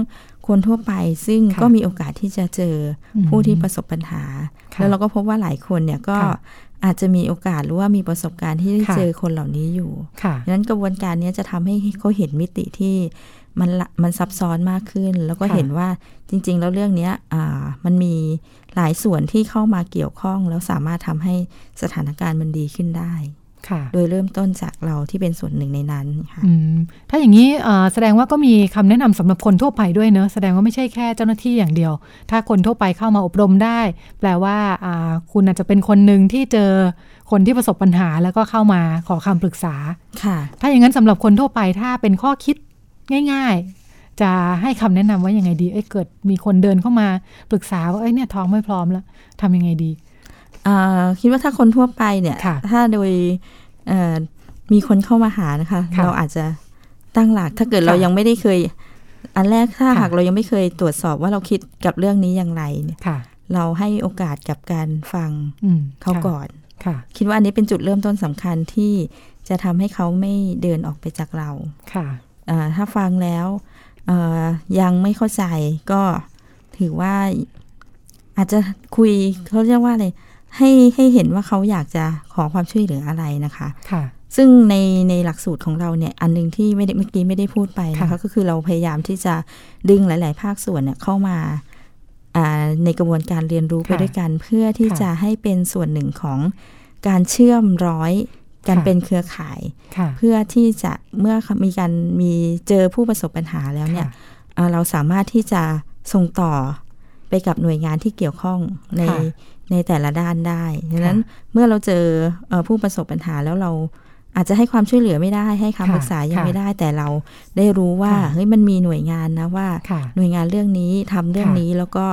คนทั่วไปซึ่งก็มีโอกาสที่จะเจอผู้ที่ประสบปัญหาแล้วเราก็พบว่าหลายคนเนี่ยก็อาจจะมีโอกาสหรือว่ามีประสบการณ์ที่ได้เจอคนเหล่านี้อยู่ดังนั้นกระบวนการนี้จะทำให้เขาเห็นมิติที่มันมันซับซ้อนมากขึ้นแล้วก็เห็นว่าจริงๆแล้วเรื่องนี้มันมีหลายส่วนที่เข้ามาเกี่ยวข้องแล้วสามารถทำให้สถานการณ์มันดีขึ้นได้โดยเริ่มต้นจากเราที่เป็นส่วนหนึ่งในนั้นค่ะถ้าอย่างนี้แสดงว่าก็มีคำแนะนำสำหรับคนทั่วไปด้วยเนอะแสดงว่าไม่ใช่แค่เจ้าหน้าที่อย่างเดียวถ้าคนทั่วไปเข้ามาอบรมได้แปลว่าคุณอาจจะเป็นคนหนึ่งที่เจอคนที่ประสบปัญหาแล้วก็เข้ามาขอคำปรึกษาถ้าอย่างนั้นสำหรับคนทั่วไปถ้าเป็นข้อคิดง่ายๆจะให้คำแนะนำว่ายังไงดีเอ้ยเกิดมีคนเดินเข้ามาปรึกษาว่าเอ้ยเนี่ยท้องไม่พร้อมแล้วทำยังไงดีคิดว่าถ้าคนทั่วไปเนี่ยถ้าโดยมีคนเข้ามาหานะคะเราอาจจะตั้งหลักถ้าเกิดเรายังไม่ได้เคยอันแรกถ้าหากเรายังไม่เคยตรวจสอบว่าเราคิดกับเรื่องนี้อย่างไรเนี่ยเราให้โอกาสกับการฟังเขาก่อนคิดว่าอันนี้เป็นจุดเริ่มต้นสำคัญที่จะทำให้เขาไม่เดินออกไปจากเราถ้าฟังแล้วยังไม่เข้าใจก็ถือว่าอาจจะคุยเขาเรียกว่าอะไรให้ให้เห็นว่าเขาอยากจะขอความช่วยเหลืออะไรนะคะค่ะซึ่งในในหลักสูตรของเราเนี่ยอันนึงที่ไม่ได้เมื่อกี้ไม่ได้พูดไปนะคะก็คือเราพยายามที่จะดึงหลายๆภาคส่วนเนี่ยเข้ามาในกระบวนการเรียนรู้ไปด้วยกันเพื่อที่จะให้เป็นส่วนหนึ่งของการเชื่อมร้อยการเป็นเครือข่ายเพื่อที่จะเมื่อมีการมีเจอผู้ประสบปัญหาแล้วเนี่ยเราสามารถที่จะส่งต่อไปกับหน่วยงานที่เกี่ยวข้องในในแต่ละด้านได้ดังนั้นเมื่อเราเจอผู้ประสบปัญหาแล้วเราอาจจะให้ความช่วยเหลือไม่ได้ให้คำปรึกษายังไม่ได้แต่เราได้รู้ว่าเฮ้ยมันมีหน่วยงานนะว่าหน่วยงานเรื่องนี้ทำเรื่องนี้แล้วก็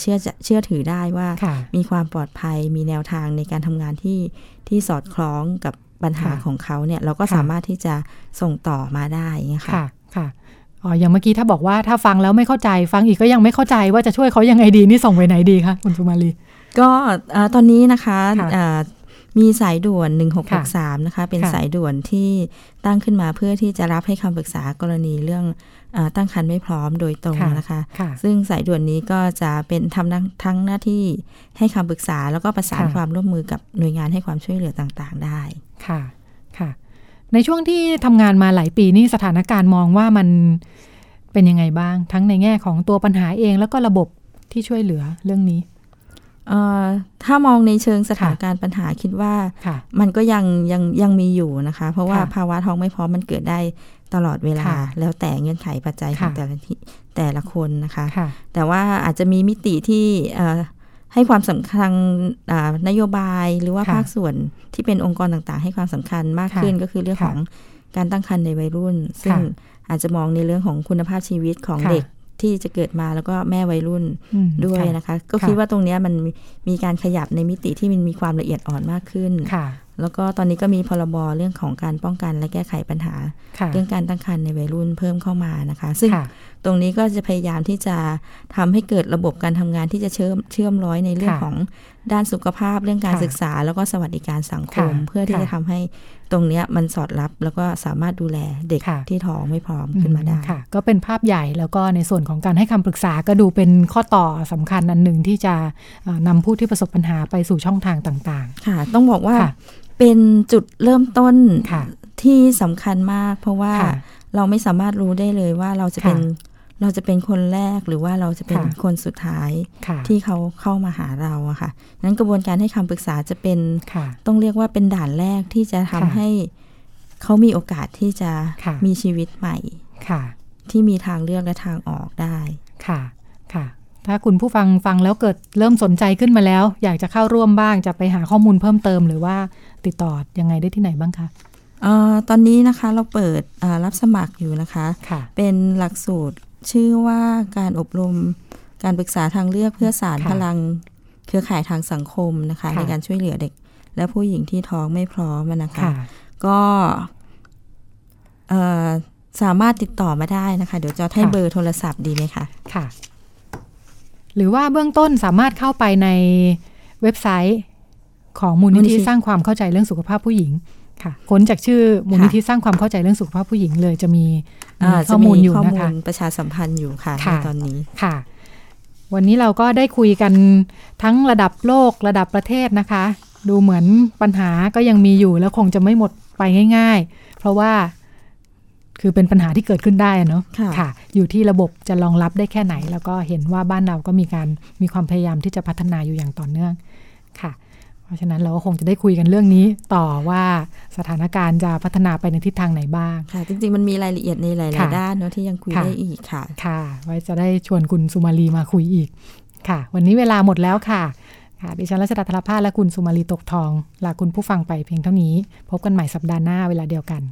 เชื่อเชื่อถือได้ว่ามีความปลอดภัยมีแนวทางในการทำงานที่ที่สอดคล้องกับปัญหาของเขาเนี่ยเราก็สามารถที่จะส่งต่อมาได้ค่ะค่ะอ๋ออย่างเมื่อกี้ถ้าบอกว่าถ้าฟังแล้วไม่เข้าใจฟังอีกก็ยังไม่เข้าใจว่าจะช่วยเขายังไงดีนี่ส่งไปไหนดีคะคุณสุมาลีก็ตอนนี้นะคะมีสายด่วนหนึ่งหกหกสามนะคะเป็นสายด่วนที่ตั้งขึ้นมาเพื่อที่จะรับให้คำปรึกษากรณีเรื่องตั้งครรภ์ไม่พร้อมโดยตรงนะคะซึ่งสายด่วนนี้ก็จะเป็นทำทั้งหน้าที่ให้คำปรึกษาแล้วก็ประสานความร่วมมือกับหน่วยงานให้ความช่วยเหลือต่างๆได้ค่ะค่ะในช่วงที่ทำงานมาหลายปีนี่สถานการณ์มองว่ามันเป็นยังไงบ้างทั้งในแง่ของตัวปัญหาเองแล้วก็ระบบที่ช่วยเหลือเรื่องนี้ถ้ามองในเชิงสถานการณ์ปัญหาคิดว่ามันก็ยังยังยังมีอยู่นะคะเพราะว่าภาวะท้องไม่พร้อมมันเกิดได้ตลอดเวลาแล้วแต่เงื่อนไขปัจจัยของแต่ละที่แต่ละคนนะคะแต่ว่าอาจจะมีมิติที่ให้ความสำคัญนโยบายหรือว่าภาคส่วนที่เป็นองค์กรต่างๆให้ความสำคัญมากขึ้นก็คือเรื่องของการตั้งครรภ์ในวัยรุ่นซึ่งอาจจะมองในเรื่องของคุณภาพชีวิตของเด็กที่จะเกิดมาแล้วก็แม่วัยรุ่นด้วยนะคะก็คิดว่าตรงนี้มันมีการขยับในมิติที่มันมีความละเอียดอ่อนมากขึ้นแล้วก็ตอนนี้ก็มีพรบเรื่องของการป้องกันและแก้ไขปัญหาเรื่องการตั้งครรภ์ในวัยรุ่นเพิ่มเข้ามานะคะซึ่งตรงนี้ก็จะพยายามที่จะทำให้เกิดระบบการทำงานที่จะเชื่อมเชื่อมร้อยในเรื่องของด้านสุขภาพเรื่องการศึกษาแล้วก็สวัสดิการสังคมเพื่อที่จะทำให้ตรงนี้มันสอดรับแล้วก็สามารถดูแลเด็กที่ท้องไม่พร้อมขึ้นมาได้ก็เป็นภาพใหญ่แล้วก็ในส่วนของการให้คำปรึกษาก็ดูเป็นข้อต่อสำคัญอันหนึ่งที่จะนำผู้ที่ประสบปัญหาไปสู่ช่องทางต่างๆค่ะต้องบอกว่าเป็นจุดเริ่มต้นที่สำคัญมากเพราะว่าเราไม่สามารถรู้ได้เลยว่าเราจะเป็นเราจะเป็นคนแรกหรือว่าเราจะเป็นคนสุดท้ายที่เขาเข้ามาหาเราอะค่ะนั้นกระบวนการให้คำปรึกษาจะเป็นต้องเรียกว่าเป็นด่านแรกที่จะทำให้เขามีโอกาสที่จะมีชีวิตใหม่ที่มีทางเลือกและทางออกได้ค่ะค่ะถ้าคุณผู้ฟังฟังแล้วเกิดเริ่มสนใจขึ้นมาแล้วอยากจะเข้าร่วมบ้างจะไปหาข้อมูลเพิ่มเติมหรือว่าติดต่อยังไงได้ที่ไหนบ้างคะเอ่อตอนนี้นะคะเราเปิดรับสมัครอยู่นะคะเป็นหลักสูตรชื่อว่าการอบรมการปรึกษาทางเลือกเพื่อสานพลังเครือข่ายทางสังคมนะคะในการช่วยเหลือเด็กและผู้หญิงที่ท้องไม่พร้อมนะคะก็ สามารถติดต่อมาได้นะคะเดี๋ยวจะให้เบอร์โทรศัพท์ดีไหมคะค่ะหรือว่าเบื้องต้นสามารถเข้าไปในเว็บไซต์ของมูลนิธิสร้างความเข้าใจเรื่องสุขภาพผู้หญิงค่ะค้นจากชื่อมูลนิธิสร้างความเข้าใจเรื่องสุขภาพผู้หญิงเลยจะมีข้อมูลอยู่นะคะประชาสัมพันธ์อยู่ค่ะในตอนนี้ค่ะวันนี้เราก็ได้คุยกันทั้งระดับโลกระดับประเทศนะคะดูเหมือนปัญหาก็ยังมีอยู่แล้วคงจะไม่หมดไปง่ายๆเพราะว่าคือเป็นปัญหาที่เกิดขึ้นได้เนาะค่ะอยู่ที่ระบบจะรองรับได้แค่ไหนแล้วก็เห็นว่าบ้านเราก็มีการมีความพยายามที่จะพัฒนาอยู่อย่างต่อเนื่องค่ะเพราะฉะนั้นเราก็คงจะได้คุยกันเรื่องนี้ต่อว่าสถานการณ์จะพัฒนาไปในทิศทางไหนบ้างค่ะจริงๆมันมีรายละเอียดในหลายๆด้านเนาะที่ยังคุยได้อีกค่ะค่ะไว้จะได้ชวนคุณสุมาลีมาคุยอีกค่ะวันนี้เวลาหมดแล้วค่ะค่ะดิฉันรัชดาธารภาสและคุณสุมาลีตกทองลาคุณผู้ฟังไปเพียงเท่านี้พบกันใหม่สัปดาห์หน้าเวลาเดียวกัน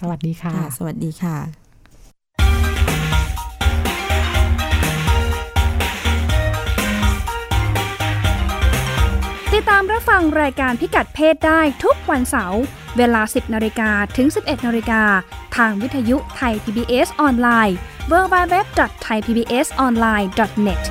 สวัสดีค่ะสวัสดีค่ะติดตามรับฟังรายการพิกัดเพศได้ทุกวันเสาร์เวลา สิบนาฬิกา ถึง สิบเอ็ดนาฬิกา ทางวิทยุไทย พี บี เอส ออนไลน์ ดับเบิลยู ดับเบิลยู ดับเบิลยู ดอท ไทยพีบีเอสออนไลน์ ดอท เน็ต